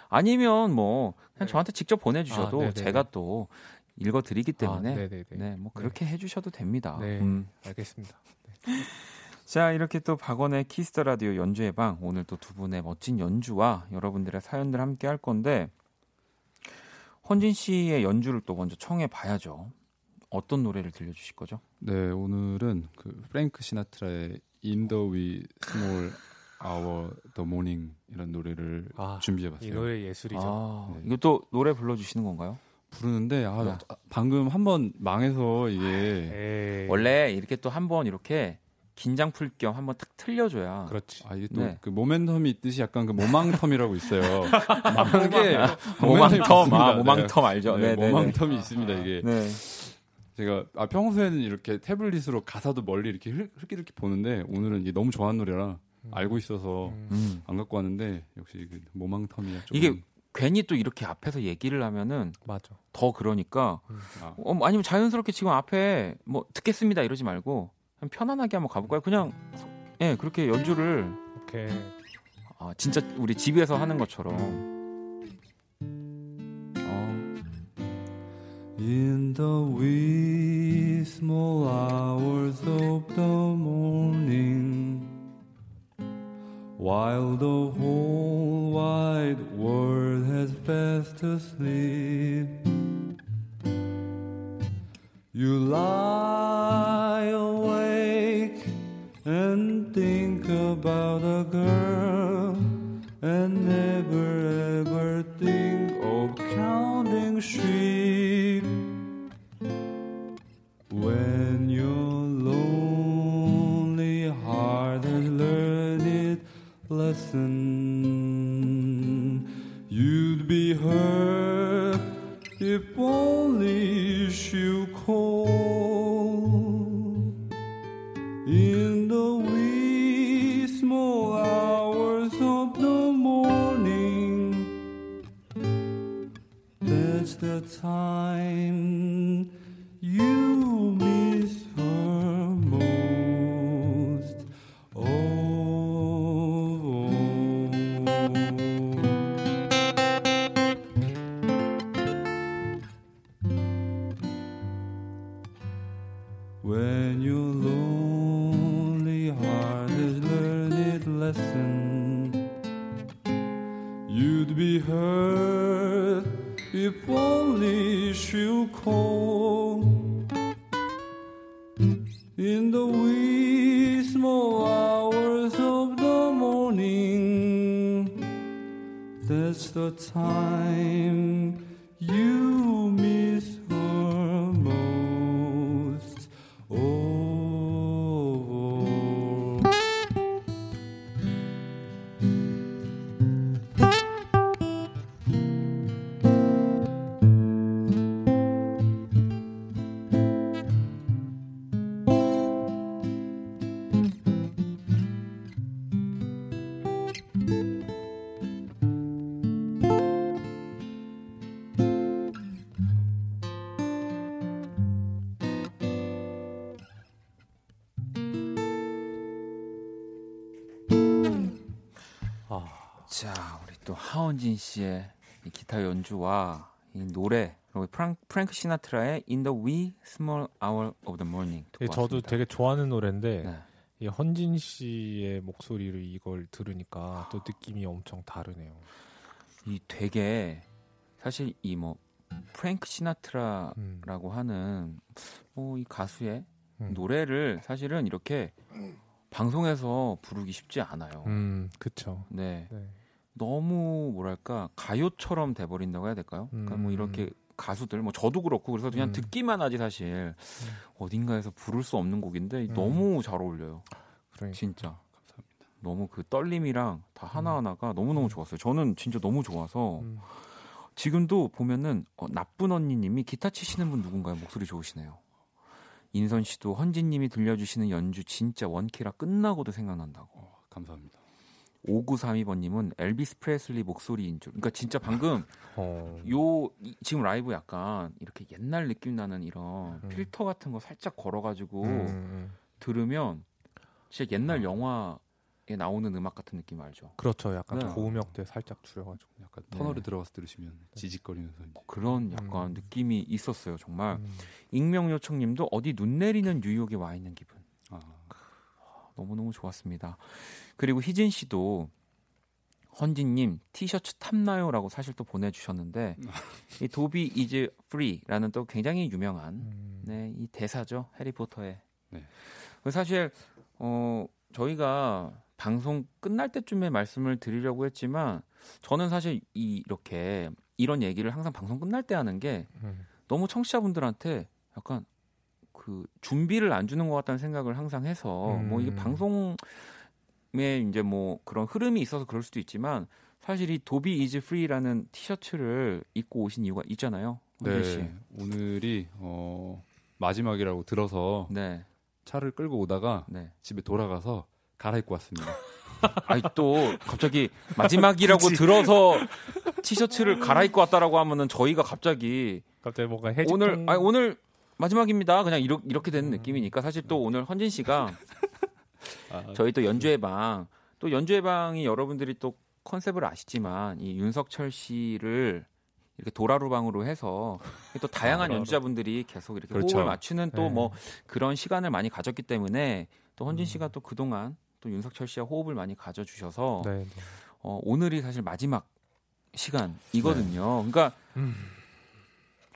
아니면 뭐 그냥 저한테 직접 보내주셔도 제가 또 읽어드리기 때문에 네, 뭐 그렇게 해주셔도 됩니다. 네, 알겠습니다. 네. 자, 이렇게 또 박원의 키스 더 라디오 연주의 방 오늘 또 두 분의 멋진 연주와 여러분들의 사연들 함께 할 건데 헌진 씨의 연주를 또 먼저 청해 봐야죠. 어떤 노래를 들려주실 거죠? 네, 오늘은 그 프랭크 시나트라의 In the Wee Small Hour The Morning 이런 노래를 준비해봤어요. 이 노래 예술이죠. 네. 이것도 노래 불러주시는 건가요? 부르는데 방금 한번 망해서 이게 원래 이렇게 또 한번 이렇게 긴장 풀 겸 한번 탁 틀려줘야. 그렇지. 이게 또 그 모멘텀이 있듯이 약간 그 모망텀이라고 있어요. 그게 모멘텀, 모망텀 알죠? 네, 모망텀이 있습니다 이게. 네. 제가 평소에는 이렇게 태블릿으로 가사도 멀리 이렇게 흘끼흘끼 보는데 오늘은 이게 너무 좋아하는 노래라 알고 있어서 안 갖고 왔는데 역시 그 모망텀이야. 이게 괜히 또 이렇게 앞에서 얘기를 하면은 맞아. 더 그러니까 아니면 자연스럽게 지금 앞에 뭐 듣겠습니다 이러지 말고 그냥 편안하게 한번 가볼까요? 그냥 예 그렇게 연주를 오케이. 진짜 우리 집에서 하는 것처럼. In the wee small hours of the morning, while the whole wide world has fast asleep, you lie awake and think about a girl and never ever think of counting sheep. When your lonely heart has learned its lesson, you'd be her if only she'd call. In the wee small hours of the morning, that's the time you miss her most of all. When your lonely heart has learned its lesson, you'd be hurt if only she'll call. In the wee small hours of the morning, that's the time you miss her most. Oh. 자, 우리 또 하은진 씨의 이 기타 연주와 이 노래, 그리고 프랭크 시나트라의 In the Wee Small Hour of the Morning. 예, 저도 되게 좋아하는 노래인데 네. 이 헌진 씨의 목소리로 이걸 들으니까 또 느낌이 엄청 다르네요. 이 되게 사실 이 뭐 프랭크 시나트라라고 하는 뭐 이 가수의 노래를 사실은 이렇게 방송에서 부르기 쉽지 않아요. 그렇죠. 네. 네. 너무 뭐랄까 가요처럼 돼버린다고 해야 될까요? 그러니까 뭐 이렇게 가수들 뭐 저도 그렇고 그래서 그냥 듣기만 하지 사실 어딘가에서 부를 수 없는 곡인데 너무 잘 어울려요. 그러니까. 진짜 감사합니다. 너무 그 떨림이랑 다 하나하나가 너무너무 좋았어요. 저는 진짜 너무 좋아서 지금도 보면은 나쁜 언니님이 기타 치시는 분 누군가요? 목소리 좋으시네요. 인선 씨도 헌진님이 들려주시는 연주 진짜 원키라 끝나고도 생각난다고. 감사합니다. 5932번님은 엘비스 프레슬리 목소리인 줄. 그러니까 진짜 방금 지금 라이브 약간 이렇게 옛날 느낌 나는 이런 필터 같은 거 살짝 걸어가지고 들으면 진짜 옛날 영화에 나오는 음악 같은 느낌 알죠? 그렇죠. 약간 고음역대 살짝 줄여가지고 약간 터널에 들어가서 들으시면 지직거리면서 그런 약간 느낌이 있었어요. 정말 익명 요청님도 어디 눈 내리는 뉴욕에 와 있는 기분. 너무너무 좋았습니다. 그리고 희진 씨도 헌진님 티셔츠 탐나요라고 사실 또 보내주셨는데 이 도비 이즈 프리라는 또 굉장히 유명한 네, 이 대사죠. 해리포터의. 네. 사실 저희가 방송 끝날 때쯤에 말씀을 드리려고 했지만 저는 사실 이렇게 이런 얘기를 항상 방송 끝날 때 하는 게 너무 청취자분들한테 약간 그 준비를 안 주는 것 같다는 생각을 항상 해서 뭐 이게 방송 이제 뭐 그런 흐름이 있어서 그럴 수도 있지만 사실 이 도비 이즈 프리라는 티셔츠를 입고 오신 이유가 있잖아요. 네, 씨. 오늘이 마지막이라고 들어서 네. 차를 끌고 오다가 네. 집에 돌아가서 갈아입고 왔습니다. 아니 또 갑자기 마지막이라고 들어서 티셔츠를 갈아입고 왔다라고 하면은 저희가 갑자기 뭔가 해지통... 오늘 마지막입니다. 그냥 이렇게 되는 느낌이니까 사실 또 오늘 헌진 씨가 저희 또 연주의 방, 또 연주의 방이 여러분들이 또 컨셉을 아시지만 이 윤석철 씨를 이렇게 도라로방으로 해서 또 다양한 연주자분들이 계속 이렇게 호흡을 맞추는 또 뭐 그런 시간을 많이 가졌기 때문에 또 헌진 씨가 또 그동안 또 윤석철 씨와 호흡을 많이 가져주셔서 네. 오늘이 사실 마지막 시간이거든요. 네. 그러니까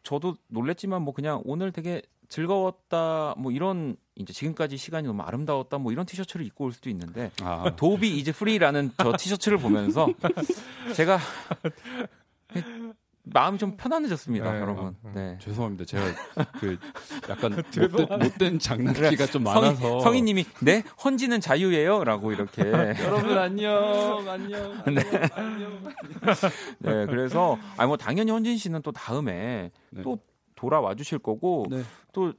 저도 놀랬지만 뭐 그냥 오늘 되게 즐거웠다 뭐 이런 이제 지금까지 시간이 너무 아름다웠다 뭐 이런 티셔츠를 입고 올 수도 있는데 도비 이제 프리라는 저 티셔츠를 보면서 제가 마음이 좀 편안해졌습니다. 네, 여러분. 네. 죄송합니다. 제가 그 약간 못된 장난기가 좀 많아서 성희님이 네 헌지는 자유예요라고 이렇게 여러분 안녕 네. 네 그래서 뭐 당연히 헌진 씨는 또 다음에 네. 또 돌아와 주실 거고 네. 또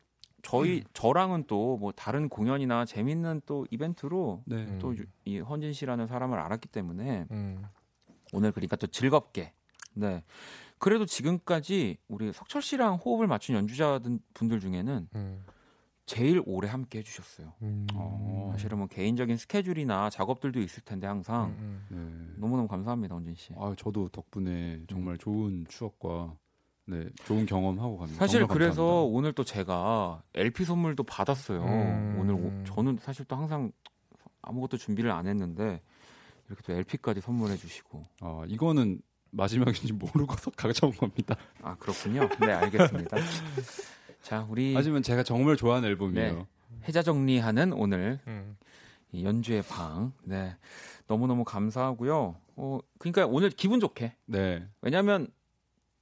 저랑은 또 뭐 다른 공연이나 재밌는 또 이벤트로 네. 또 이 헌진 씨라는 사람을 알았기 때문에 오늘 그러니까 또 즐겁게 네 그래도 지금까지 우리 석철 씨랑 호흡을 맞춘 연주자분들 중에는 제일 오래 함께 해주셨어요. 사실은 뭐 개인적인 스케줄이나 작업들도 있을 텐데 항상 네. 너무너무 감사합니다, 헌진 씨. 아 저도 덕분에 정말 좋은 추억과 네, 좋은 경험하고 갑니다. 사실 그래서 감사합니다. 오늘 또 제가 LP 선물도 받았어요. 오늘 저는 사실 또 항상 아무것도 준비를 안 했는데 이렇게 또 LP까지 선물해 주시고. 아, 이거는 마지막인지 모르고서 가져온 겁니다. 아, 그렇군요. 네, 알겠습니다. 자, 우리 하지만 제가 정말 좋아하는 앨범이에요. 네, 해자 정리하는 오늘 이 연주의 방. 네. 너무너무 감사하고요. 그러니까 오늘 기분 좋게. 네. 왜냐면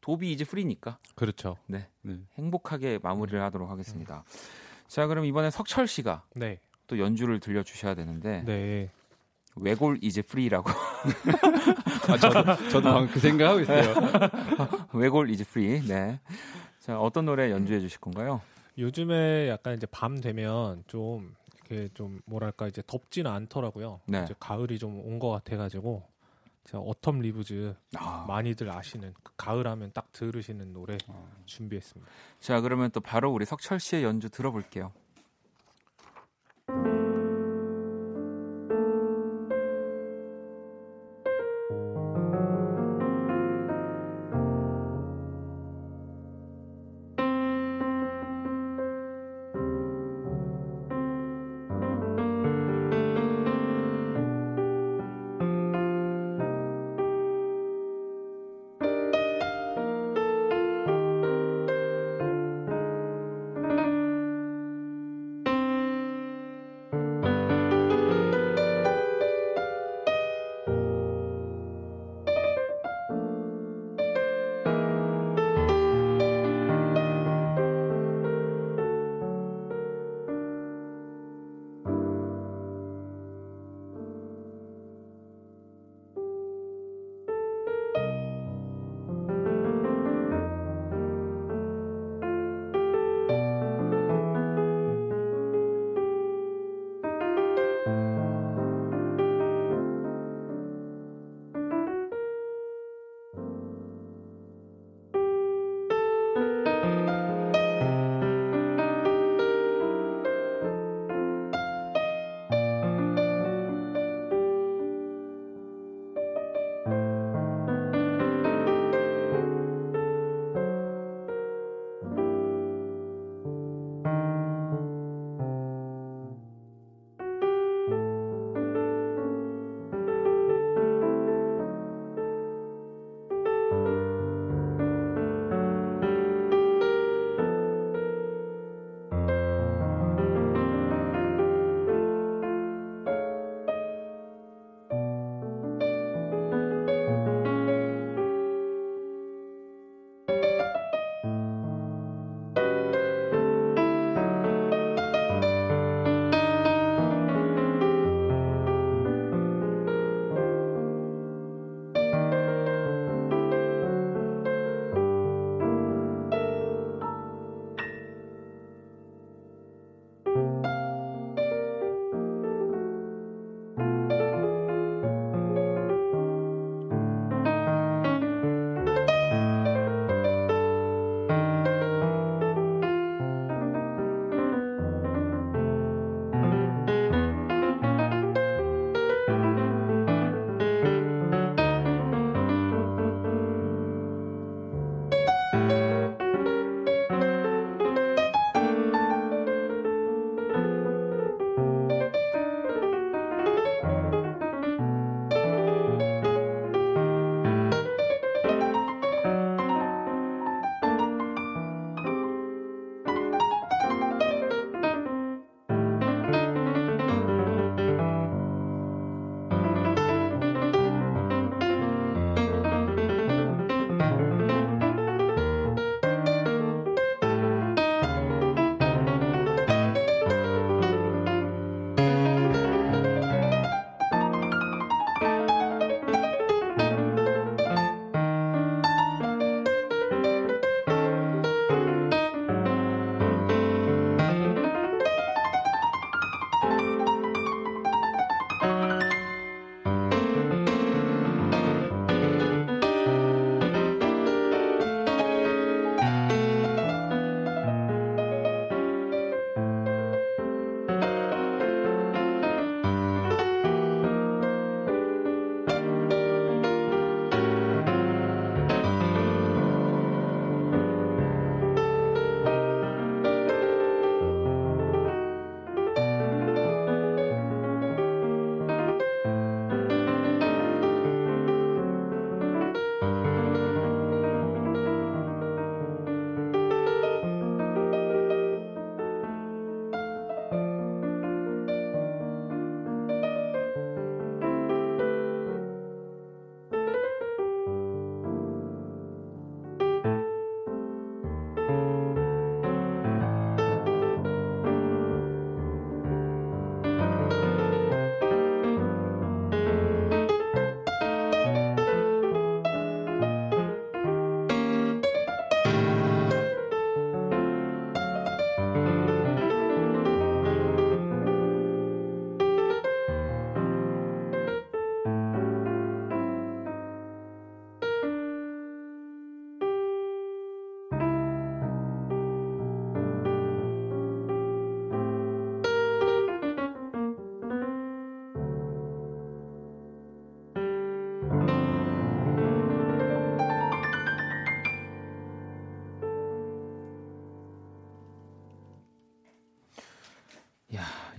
도비 이제 프리니까. 그렇죠. 네. 네. 행복하게 마무리를 하도록 하겠습니다. 자, 그럼 이번에 석철 씨가 네. 또 연주를 들려주셔야 되는데 네. 외골 이제 프리라고. 아, 저도 방금 그 생각하고 있어요. 외골 이제 프리. 네. 자, 어떤 노래 연주해 주실 건가요? 요즘에 약간 이제 밤 되면 좀 이렇게 좀 뭐랄까 이제 덥지는 않더라고요. 네. 이제 가을이 좀 온 것 같아가지고. 어텀 리브즈 많이들 아시는 그 가을하면 딱 들으시는 노래 준비했습니다. 자 그러면 또 바로 우리 석철 씨의 연주 들어볼게요.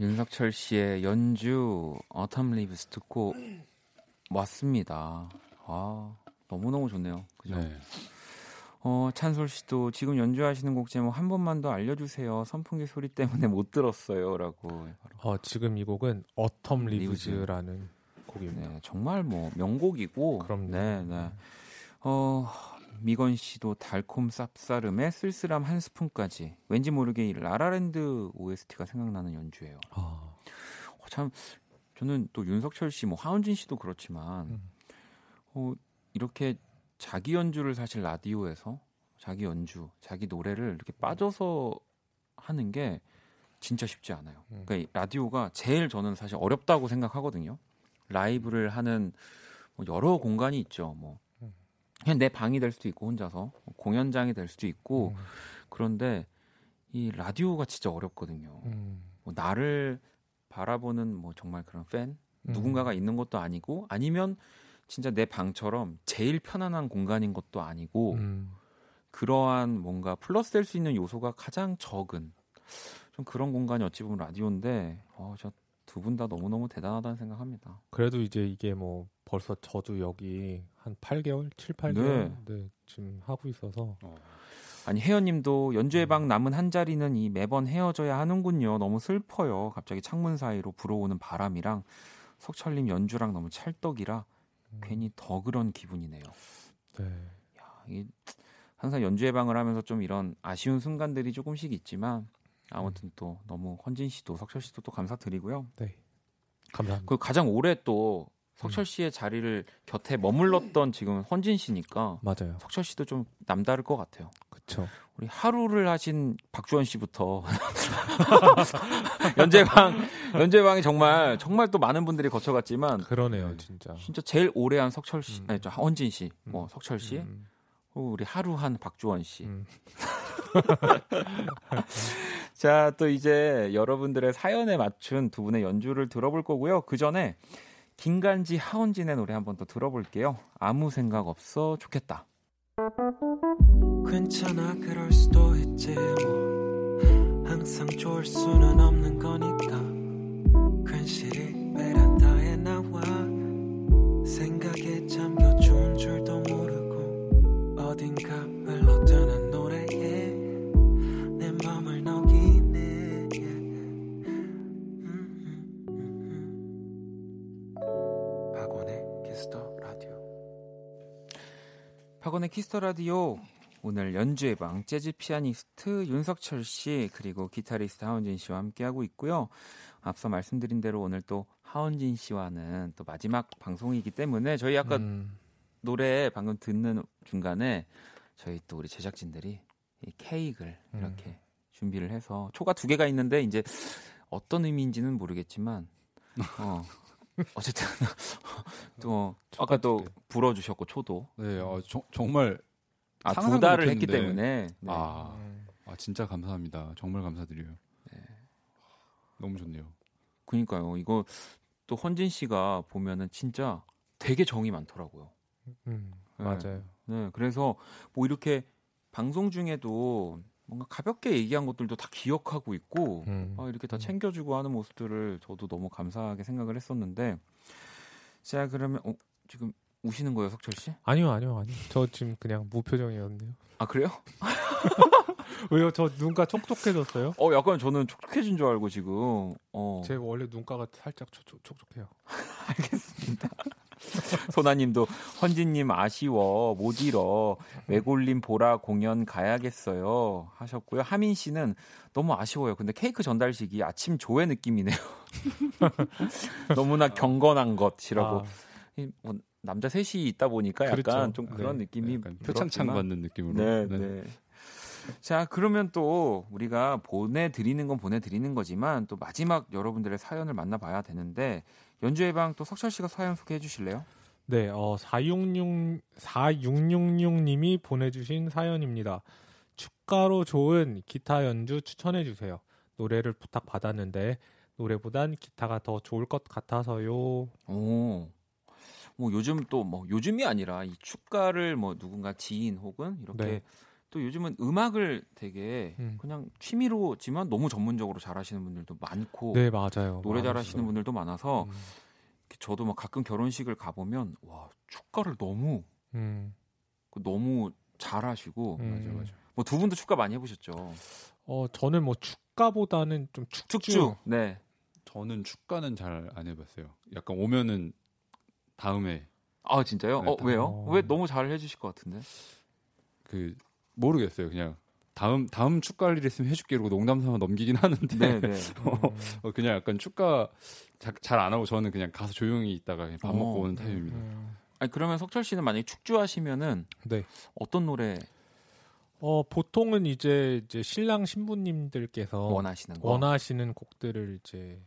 윤석철 씨의 연주 Autumn Leaves 듣고 왔습니다. 아, 너무너무 좋네요. 그죠? 네. 찬솔 씨도 지금 연주하시는 곡 제목 한 번만 더 알려주세요. 선풍기 소리 때문에 못 들었어요라고. 지금 이 곡은 Autumn Leaves라는 곡입니다. 네, 정말 뭐 명곡이고. 그럼요. 네, 네. 미건 씨도 달콤 쌉싸름에 쓸쓸함 한 스푼까지. 왠지 모르게 이 라라랜드 OST가 생각나는 연주예요. 참 저는 또 윤석철 씨, 뭐 하은진 씨도 그렇지만 이렇게 자기 연주를 사실 라디오에서 자기 연주, 자기 노래를 이렇게 빠져서 하는 게 진짜 쉽지 않아요. 그러니까 라디오가 제일 저는 사실 어렵다고 생각하거든요. 라이브를 하는 여러 공간이 있죠. 뭐 그냥 내 방이 될 수도 있고 혼자서 공연장이 될 수도 있고 그런데 이 라디오가 진짜 어렵거든요. 뭐 나를 바라보는 뭐 정말 그런 팬 누군가가 있는 것도 아니고 아니면 진짜 내 방처럼 제일 편안한 공간인 것도 아니고 그러한 뭔가 플러스 될 수 있는 요소가 가장 적은 좀 그런 공간이 어찌 보면 라디오인데 저 두 분 다 너무너무 대단하다는 생각합니다. 그래도 이제 이게 뭐 벌써 저도 여기 한 8개월? 7, 8개월? 네. 네, 지금 하고 있어서. 아니 혜연님도 연주의 방 남은 한 자리는 이 매번 헤어져야 하는군요. 너무 슬퍼요. 갑자기 창문 사이로 불어오는 바람이랑 석철님 연주랑 너무 찰떡이라 괜히 더 그런 기분이네요. 네. 야, 이 항상 연주의 방을 하면서 좀 이런 아쉬운 순간들이 조금씩 있지만 아무튼 또 너무 헌진 씨도 석철 씨도 또 감사드리고요. 네. 감사합니다. 그 가장 오래 또 석철 씨의 자리를 곁에 머물렀던 지금 헌진 씨니까 맞아요. 석철 씨도 좀 남다를 것 같아요. 그렇죠. 우리 하루를 하신 박주원 씨부터 연재방이 정말 또 많은 분들이 거쳐갔지만 그러네요, 진짜. 진짜 제일 오래 한 석철 씨, 아니 헌진 씨, 뭐 석철 씨, 우리 하루 한 박주원 씨. 자, 또 이제 여러분들의 사연에 맞춘 두 분의 연주를 들어볼 거고요. 그 전에 김간지 하은진의 노래 한번 더 들어볼게요. 아무 생각 없어 좋겠다. 괜찮아 그럴 수도 있지 뭐 항상 좋을 수는 없는 거니까 괜시리 베란다에 나와 생각에 잠겨 좋은 줄도 모르고 어딘가 흘러드는 노래에 내 맘을 녹이네. 박원의 키스터라디오 오늘 연주의 방 재즈 피아니스트 윤석철 씨 그리고 기타리스트 하은진 씨와 함께하고 있고요. 앞서 말씀드린 대로 오늘 또 하은진 씨와는 또 마지막 방송이기 때문에 저희 아까 노래 방금 듣는 중간에 저희 또 우리 제작진들이 이 케이크를 이렇게 준비를 해서 초가 2개가 있는데 이제 어떤 의미인지는 모르겠지만 어쨌든 또 아까 또 불어주셨고 초도 네, 정말 두 달을 했기 때문에 네. 진짜 감사합니다. 정말 감사드려요. 네. 너무 좋네요. 그러니까요. 이거 또 헌진 씨가 보면은 진짜 되게 정이 많더라고요. 네. 맞아요. 네, 그래서 뭐 이렇게 방송 중에도 뭔가 가볍게 얘기한 것들도 다 기억하고 있고 이렇게 다 챙겨주고 하는 모습들을 저도 너무 감사하게 생각을 했었는데 자 그러면 지금 우시는 거예요 석철 씨? 아니요 저 지금 그냥 무표정이었네요. 아 그래요? 왜요? 저 눈가 촉촉해졌어요? 약간 저는 촉촉해진 줄 알고 지금 제가 원래 눈가가 살짝 촉촉해요. 알겠습니다. 소나님도 헌진님 아쉬워 못 잃어 외골림 보라 공연 가야겠어요 하셨고요. 하민 씨는 너무 아쉬워요. 근데 케이크 전달식이 아침 조회 느낌이네요. 너무나 경건한 것이라고. 남자 셋이 있다 보니까 약간 그렇죠. 좀 그런 느낌이 표창장 받는 느낌으로. 네. 자 그러면 또 우리가 보내드리는 건 보내드리는 거지만 또 마지막 여러분들의 사연을 만나봐야 되는데 연주의 방 또 석철 씨가 사연 소개해 주실래요? 네, 4666님이 보내주신 사연입니다. 축가로 좋은 기타 연주 추천해 주세요. 노래를 부탁받았는데 노래보단 기타가 더 좋을 것 같아서요. 뭐 요즘이 아니라 이 축가를 뭐 누군가 지인 혹은 이렇게 또 요즘은 음악을 되게 그냥 취미로지만 너무 전문적으로 잘하시는 분들도 많고, 네 맞아요, 노래 잘하시는 분들도 많아서 저도 막 가끔 결혼식을 가보면 와 축가를 너무 잘하시고 맞아. 뭐 두 분도 축가 많이 해보셨죠? 저는 뭐 축가보다는 좀 축주. 네. 저는 축가는 잘 안 해봤어요. 약간 오면은 다음에. 아 진짜요? 네, 왜요? 왜 너무 잘 해주실 것 같은데? 그 모르겠어요. 그냥 다음 축가할 일 있으면 해줄게 이러고 농담 삼아 넘기긴 하는데 그냥 약간 축가 잘 안 하고 저는 그냥 가서 조용히 있다가 그냥 밥 먹고 오는 타입입니다. 아니 그러면 석철 씨는 만약에 축주하시면은 네. 어떤 노래? 보통은 이제 신랑 신부님들께서 원하시는 곡들을 이제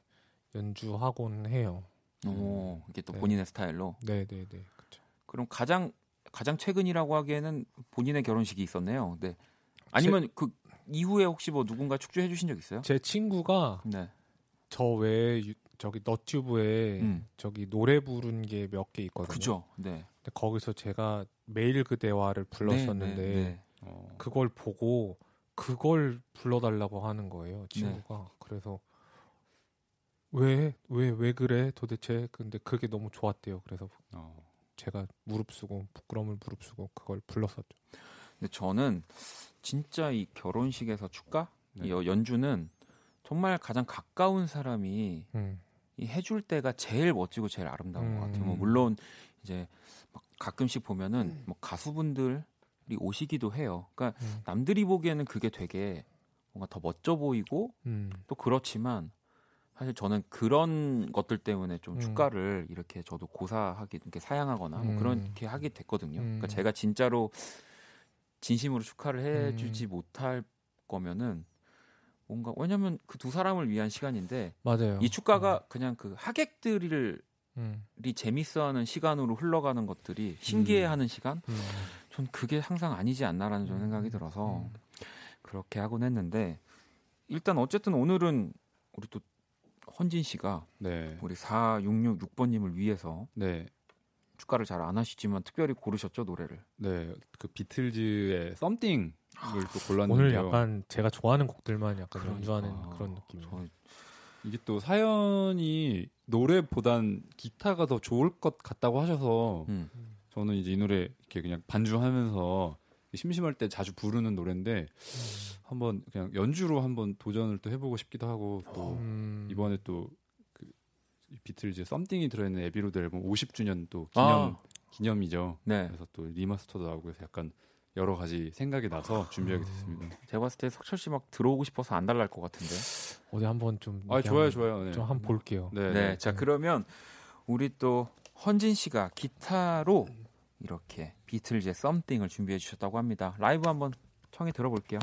연주하곤 해요. 오, 이게 또 네. 본인의 스타일로. 네네네 그렇죠. 그럼 가장 최근이라고 하기에는 본인의 결혼식이 있었네요. 네. 아니면 그 이후에 혹시 뭐 누군가 축주해 주신 적 있어요? 제 친구가 네. 저 외에 저기 너튜브에 저기 노래 부른 게 몇 개 있거든요. 그죠. 네. 근데 거기서 제가 매일 그대와를 불렀었는데. 네. 그걸 보고 그걸 불러달라고 하는 거예요 친구가. 네. 그래서 왜 그래 도대체. 근데 그게 너무 좋았대요. 그래서 제가 무릅쓰고 부끄러움을 무릅쓰고 그걸 불렀었죠. 근데 저는 진짜 이 결혼식에서 축가 네. 이 연주는 정말 가장 가까운 사람이 이 해줄 때가 제일 멋지고 제일 아름다운 것 같아요. 뭐 물론 이제 막 가끔씩 보면은 뭐 가수분들 오시기도 해요. 그러니까 남들이 보기에는 그게 되게 뭔가 더 멋져 보이고 또 그렇지만 사실 저는 그런 것들 때문에 좀 축가를 이렇게 저도 고사하기 이렇게 사양하거나 뭐 그렇게 하게 됐거든요. 그러니까 제가 진짜로 진심으로 축하를 해주지 못할 거면은 뭔가 왜냐하면 그 두 사람을 위한 시간인데 맞아요. 이 축가가 그냥 그 하객들을 재밌어하는 시간으로 흘러가는 것들이 신기해하는 시간. 전 그게 항상 아니지 않나라는 저는 생각이 들어서 그렇게 하곤 했는데 일단 어쨌든 오늘은 우리 또 헌진 씨가 네. 우리 4666번님을 위해서 네. 축가를 잘 안 하시지만 특별히 고르셨죠 노래를. 네, 그 비틀즈의 Something을 또 골랐는데요. 오늘 약간 제가 좋아하는 곡들만 약간 연주하는 그런 느낌이에요. 이게 또 사연이 노래보단 기타가 더 좋을 것 같다고 하셔서. 저는 이제 이 노래 이렇게 그냥 반주하면서 심심할 때 자주 부르는 노래인데 한번 그냥 연주로 한번 도전을 또 해보고 싶기도 하고 또 이번에 또 그 비틀즈의 썸띵이 들어있는 에비로드 앨범 50주년 또 기념이죠. 네. 그래서 또 리마스터도 나오고 해서 약간 여러 가지 생각이 나서 준비하게 됐습니다. 제가 봤을 때 석철 씨 막 들어오고 싶어서 안 달랄 것 같은데 어디 한번 좀 좋아요. 네. 좀 한번 볼게요. 네. 자 그러면 우리 또 헌진 씨가 기타로 이렇게 비틀즈의 썸띵을 준비해 주셨다고 합니다. 라이브 한번 청해 들어볼게요.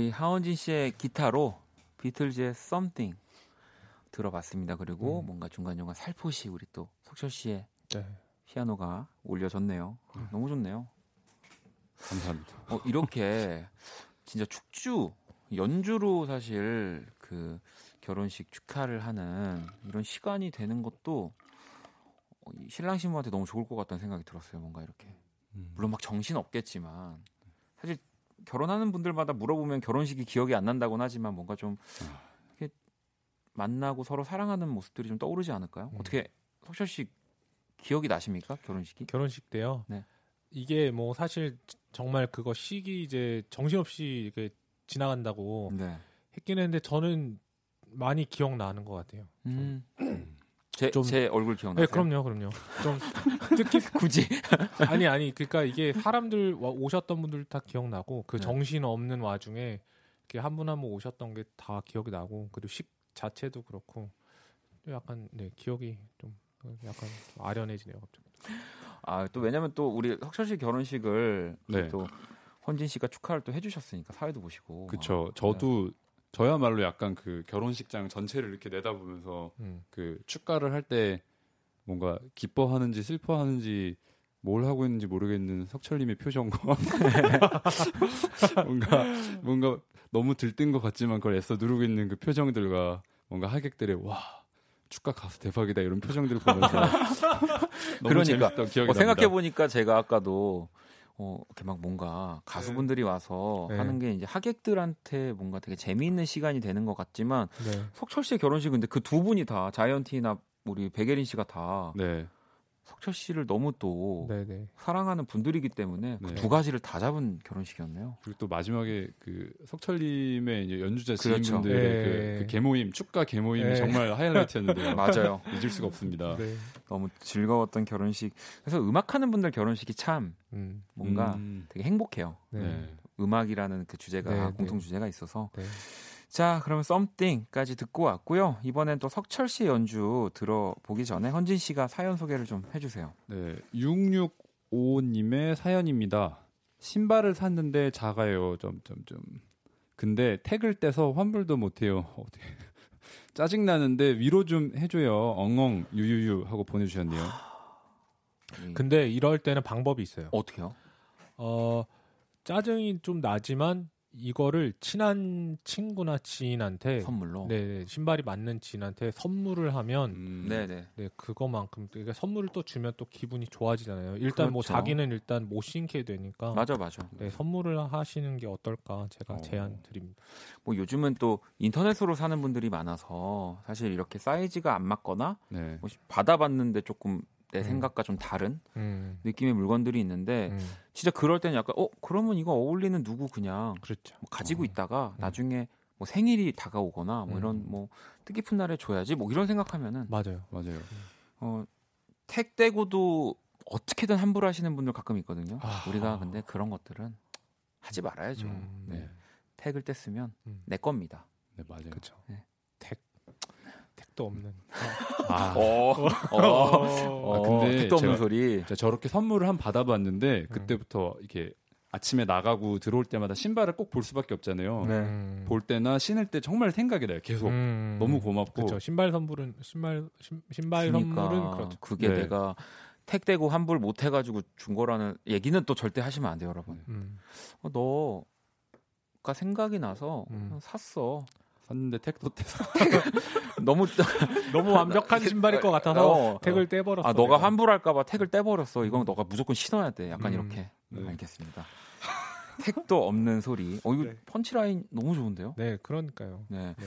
우리 하은진 씨의 기타로 비틀즈의 Something 들어봤습니다. 그리고 뭔가 중간중간 살포시 우리 또 석철 씨의 네. 피아노가 올려졌네요. 너무 좋네요. 감사합니다. 이렇게 진짜 축주, 연주로 사실 그 결혼식 축하를 하는 이런 시간이 되는 것도 신랑 신부한테 너무 좋을 것 같다는 생각이 들었어요. 뭔가 이렇게 물론 막 정신 없겠지만 사실 결혼하는 분들마다 물어보면 결혼식이 기억이 안 난다고는 하지만 뭔가 좀 이렇게 만나고 서로 사랑하는 모습들이 좀 떠오르지 않을까요? 어떻게 석철 씨 기억이 나십니까? 결혼식이? 결혼식 때요. 네. 이게 뭐 사실 정말 그거 시기 이제 정신없이 이렇게 지나간다고 네. 했긴 했는데 저는 많이 기억나는 것 같아요. 제 얼굴 기억나요? 네, 그럼요. 좀 특히 굳이 아니 그러니까 이게 사람들 오셨던 분들 다 기억나고 그 네. 정신 없는 와중에 이렇게 한 분 한 분 오셨던 게 다 기억이 나고 그리고 식 자체도 그렇고 약간 네 기억이 좀 약간 아련해지네요 갑자기. 아, 또 왜냐면 또 우리 석철 씨 결혼식을 네. 또 헌진 씨가 축하를 또 해주셨으니까 사회도 보시고. 그렇죠. 저도 네. 저야말로 약간 그 결혼식장 전체를 이렇게 내다보면서 그 축가를 할 때 뭔가 기뻐하는지 슬퍼하는지 뭘 하고 있는지 모르겠는 석철님의 표정과 뭔가 너무 들뜬 것 같지만 그걸 애써 누르고 있는 그 표정들과 뭔가 하객들의 와. 축가 가수 대박이다 이런 표정들을 보면서 너무 재밌었던 기억이 납니다. 생각해 보니까 제가 아까도 이렇게 막 뭔가 가수분들이 와서 네. 하는 게 이제 하객들한테 뭔가 되게 재미있는 시간이 되는 것 같지만 네. 석철 씨의 결혼식 근데 그 두 분이 다 자이언티나 우리 백예린 씨가 다 네. 석철 씨를 너무 또 네네. 사랑하는 분들이기 때문에 네. 그 두 가지를 다 잡은 결혼식이었네요. 그리고 또 마지막에 그 석철님의 이제 연주자 지인분들의 그렇죠. 그 개모임, 축가 개모임이 정말 하이라이트였는데요. 맞아요. 잊을 수가 없습니다. 네. 너무 즐거웠던 결혼식. 그래서 음악하는 분들 결혼식이 참 뭔가 되게 행복해요. 네. 음악이라는 그 주제가 네. 공통 주제가 있어서. 네. 자, 그러면 썸띵까지 듣고 왔고요. 이번엔 또 석철 씨 연주 들어보기 전에 헌진 씨가 사연 소개를 좀 해주세요. 네, 6655님의 사연입니다. 신발을 샀는데 작아요. 근데 택을 떼서 환불도 못해요. 짜증 나는데 위로 좀 해줘요. 엉엉 유유유 하고 보내주셨네요. 근데 이럴 때는 방법이 있어요. 어떻게요? 짜증이 좀 나지만. 이거를 친한 친구나 지인한테 선물로 네 신발이 맞는 지인한테 선물을 하면 네네 네 그거만큼 그러니까 선물을 또 주면 또 기분이 좋아지잖아요. 일단 그렇죠. 뭐 자기는 일단 못 신게 되니까 맞아. 네 선물을 하시는 게 어떨까 제가 제안 드립니다. 뭐 요즘은 또 인터넷으로 사는 분들이 많아서 사실 이렇게 사이즈가 안 맞거나 네. 뭐 받아봤는데 조금 내 생각과 좀 다른 느낌의 물건들이 있는데 진짜 그럴 때는 약간 그러면 이거 어울리는 누구 그냥 그렇죠. 뭐 가지고 있다가 나중에 뭐 생일이 다가오거나 뭐 이런 뭐 뜻깊은 날에 줘야지 뭐 이런 생각하면은 맞아요. 택 떼고도 어떻게든 환불하시는 분들 가끔 있거든요. 우리가 근데 그런 것들은 하지 말아야죠. 네. 택을 뗐으면 내 겁니다. 네 맞아요. 그렇죠. 네. 택도 없는. 근데 택도 없는 소리. 저렇게 선물을 한 받아봤는데 그때부터 이렇게 아침에 나가고 들어올 때마다 신발을 꼭 볼 수밖에 없잖아요. 네. 볼 때나 신을 때 정말 생각이 나요. 계속 너무 고맙고. 그쵸. 신발 선물은 그렇죠. 그게 네. 내가 택 대고 환불 못 해가지고 준 거라는 얘기는 또 절대 하시면 안 돼요, 여러분. 너가 생각이 나서 샀어. 샀는데 택도 떼서 너무 완벽한 신발일 것 같아서 택을 떼버렸어. 아 너가 환불할까봐 택을 떼버렸어. 이건 너가 무조건 신어야 돼. 약간 이렇게 알겠습니다. 택도 없는 소리. 이거 네. 펀치라인 너무 좋은데요? 네, 그러니까요. 네. 네.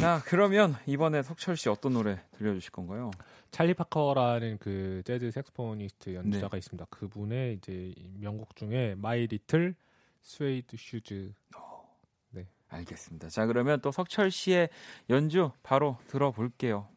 자 그러면 이번에 석철 씨 어떤 노래 들려주실 건가요? 찰리 파커라는 그 재즈 색소포니스트 연주자가 네. 있습니다. 그분의 이제 명곡 중에 마이 리틀 스웨이드 슈즈. 알겠습니다. 자, 그러면 또 석철 씨의 연주 바로 들어볼게요.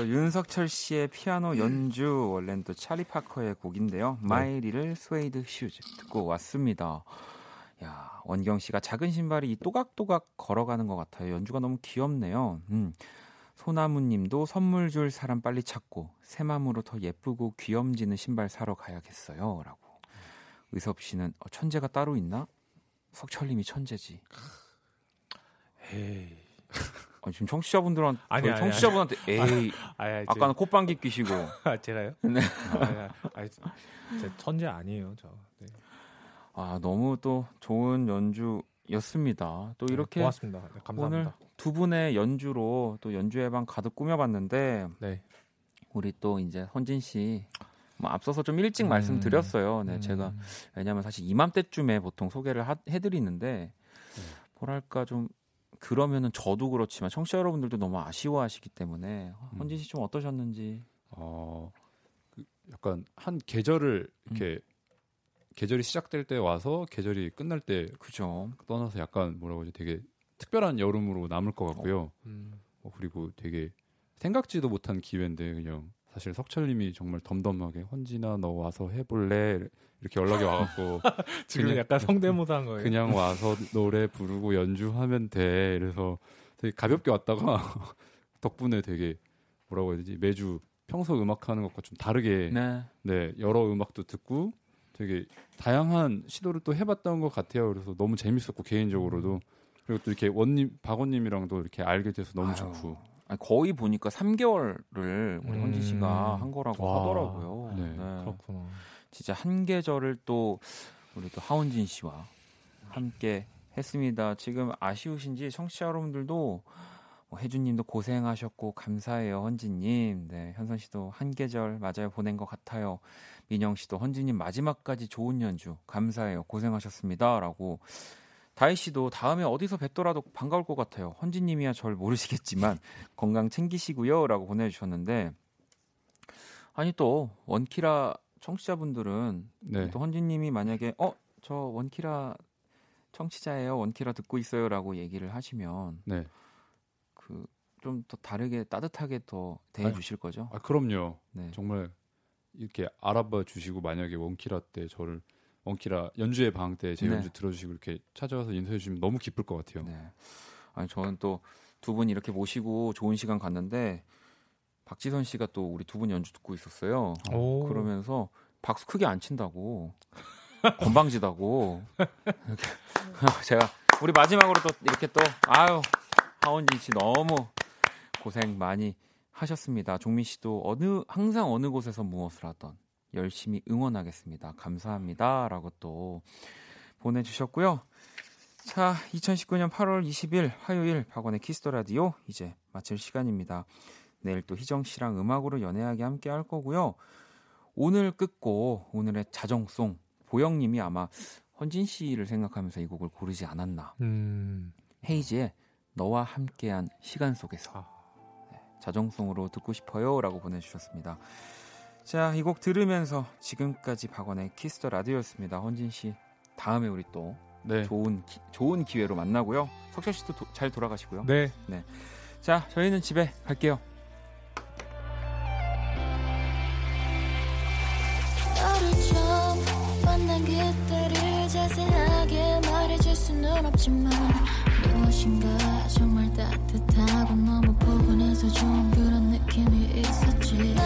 또 윤석철 씨의 피아노 연주, 원래는 또 찰리 파커의 곡인데요. 마이 리틀 스웨이드 슈즈 듣고 왔습니다. 야, 원경 씨가 작은 신발이 또각또각 걸어가는 것 같아요. 연주가 너무 귀엽네요. 소나무님도 선물 줄 사람 빨리 찾고 새맘으로 더 예쁘고 귀염지는 신발 사러 가야겠어요. 라고. 의섭 씨는 천재가 따로 있나? 석철님이 천재지. 에이. 아니, 지금 청취자분들한테 청취자분한테 에이 아까는 콧방귀 끼시고. 아, 제가요? 네. 제 천재 아니에요 저. 네. 아, 너무 또 좋은 연주였습니다. 또 이렇게 고맙습니다. 네, 감사합니다. 오늘 두 분의 연주로 또 연주회 방 가득 꾸며봤는데 네. 우리 또 이제 헌진 씨. 뭐 앞서서 좀 일찍 말씀드렸어요. 네, 제가 왜냐하면 사실 이맘때쯤에 보통 소개를 해드리는데 뭐랄까 좀 그러면은 저도 그렇지만 청취자 여러분들도 너무 아쉬워하시기 때문에 헌진 씨 좀 어떠셨는지? 그 약간 한 계절을 이렇게 계절이 시작될 때 와서 계절이 끝날 때 그죠 떠나서 약간 뭐라고 하지 되게 특별한 여름으로 남을 것 같고요. 그리고 되게 생각지도 못한 기회인데 그냥. 사실 석철님이 정말 덤덤하게 헌진아 너 와서 해볼래 이렇게 연락이 와갖고 지금 그냥, 약간 성대모사한 거예요. 그냥 와서 노래 부르고 연주하면 돼. 그래서 되게 가볍게 왔다가 덕분에 되게 뭐라고 해야 되지 매주 평소 음악하는 것과 좀 다르게 네. 네 여러 음악도 듣고 되게 다양한 시도를 또 해봤던 것 같아요. 그래서 너무 재밌었고 개인적으로도 그리고 또 이렇게 원님 박원님이랑도 이렇게 알게 돼서 너무 아유. 좋고. 거의 보니까 3개월을 우리 헌진 씨가 한 거라고 와. 하더라고요. 네. 네. 그렇구나. 진짜 한 계절을 또 우리 또 하은진 씨와 함께 했습니다. 지금 아쉬우신지 청취자 여러분들도 뭐 혜준님도 고생하셨고 감사해요 헌진님. 네, 현선 씨도 한 계절 맞아요 보낸 것 같아요. 민영 씨도 헌진님 마지막까지 좋은 연주 감사해요 고생하셨습니다라고. 다희 씨도 다음에 어디서 뵙더라도 반가울 것 같아요. 헌진님이야 절 모르시겠지만 건강 챙기시고요 라고 보내주셨는데 아니 또 원키라 청취자분들은 네. 또 헌진님이 만약에 저 원키라 청취자예요. 원키라 듣고 있어요 라고 얘기를 하시면 네. 그 좀 더 다르게 따뜻하게 더 대해주실 거죠? 아, 그럼요. 네. 정말 이렇게 알아봐 주시고 만약에 원키라 때 저를 원키라 연주의 방 때 제 연주 네. 들어주시고 이렇게 찾아와서 인사해 주시면 너무 기쁠 것 같아요. 네. 아니 저는 또 두 분 이렇게 모시고 좋은 시간 갔는데 박지선 씨가 또 우리 두 분 연주 듣고 있었어요. 오. 그러면서 박수 크게 안 친다고 건방지다고 이렇게. 제가 우리 마지막으로 또 이렇게 또 아유 하은진 씨 너무 고생 많이 하셨습니다. 종민 씨도 항상 어느 곳에서 무엇을 하던. 열심히 응원하겠습니다. 감사합니다. 라고 또 보내주셨고요. 자, 2019년 8월 20일 화요일 박원의 키스더 라디오 이제 마칠 시간입니다. 내일 또 희정 씨랑 음악으로 연애하기 함께 할 거고요. 오늘 끝고 오늘의 자정송 보영님이 아마 헌진 씨를 생각하면서 이 곡을 고르지 않았나. 헤이지의 너와 함께한 시간 속에서 자정송으로 듣고 싶어요. 라고 보내주셨습니다. 자, 이 곡 들으면서 지금까지 박원의 키스 더 라디오였습니다. 헌진 씨, 다음에 우리 또 네. 좋은 기회로 만나고요. 석철 씨도 잘 돌아가시고요. 네. 네. 자, 저희는 집에 갈게요. 너를 처음 만난 그때를 자세하게 말해줄 수는 없지만 무엇인가 정말 따뜻하고 너무 포근해서 좋은 그런 느낌이 있었지.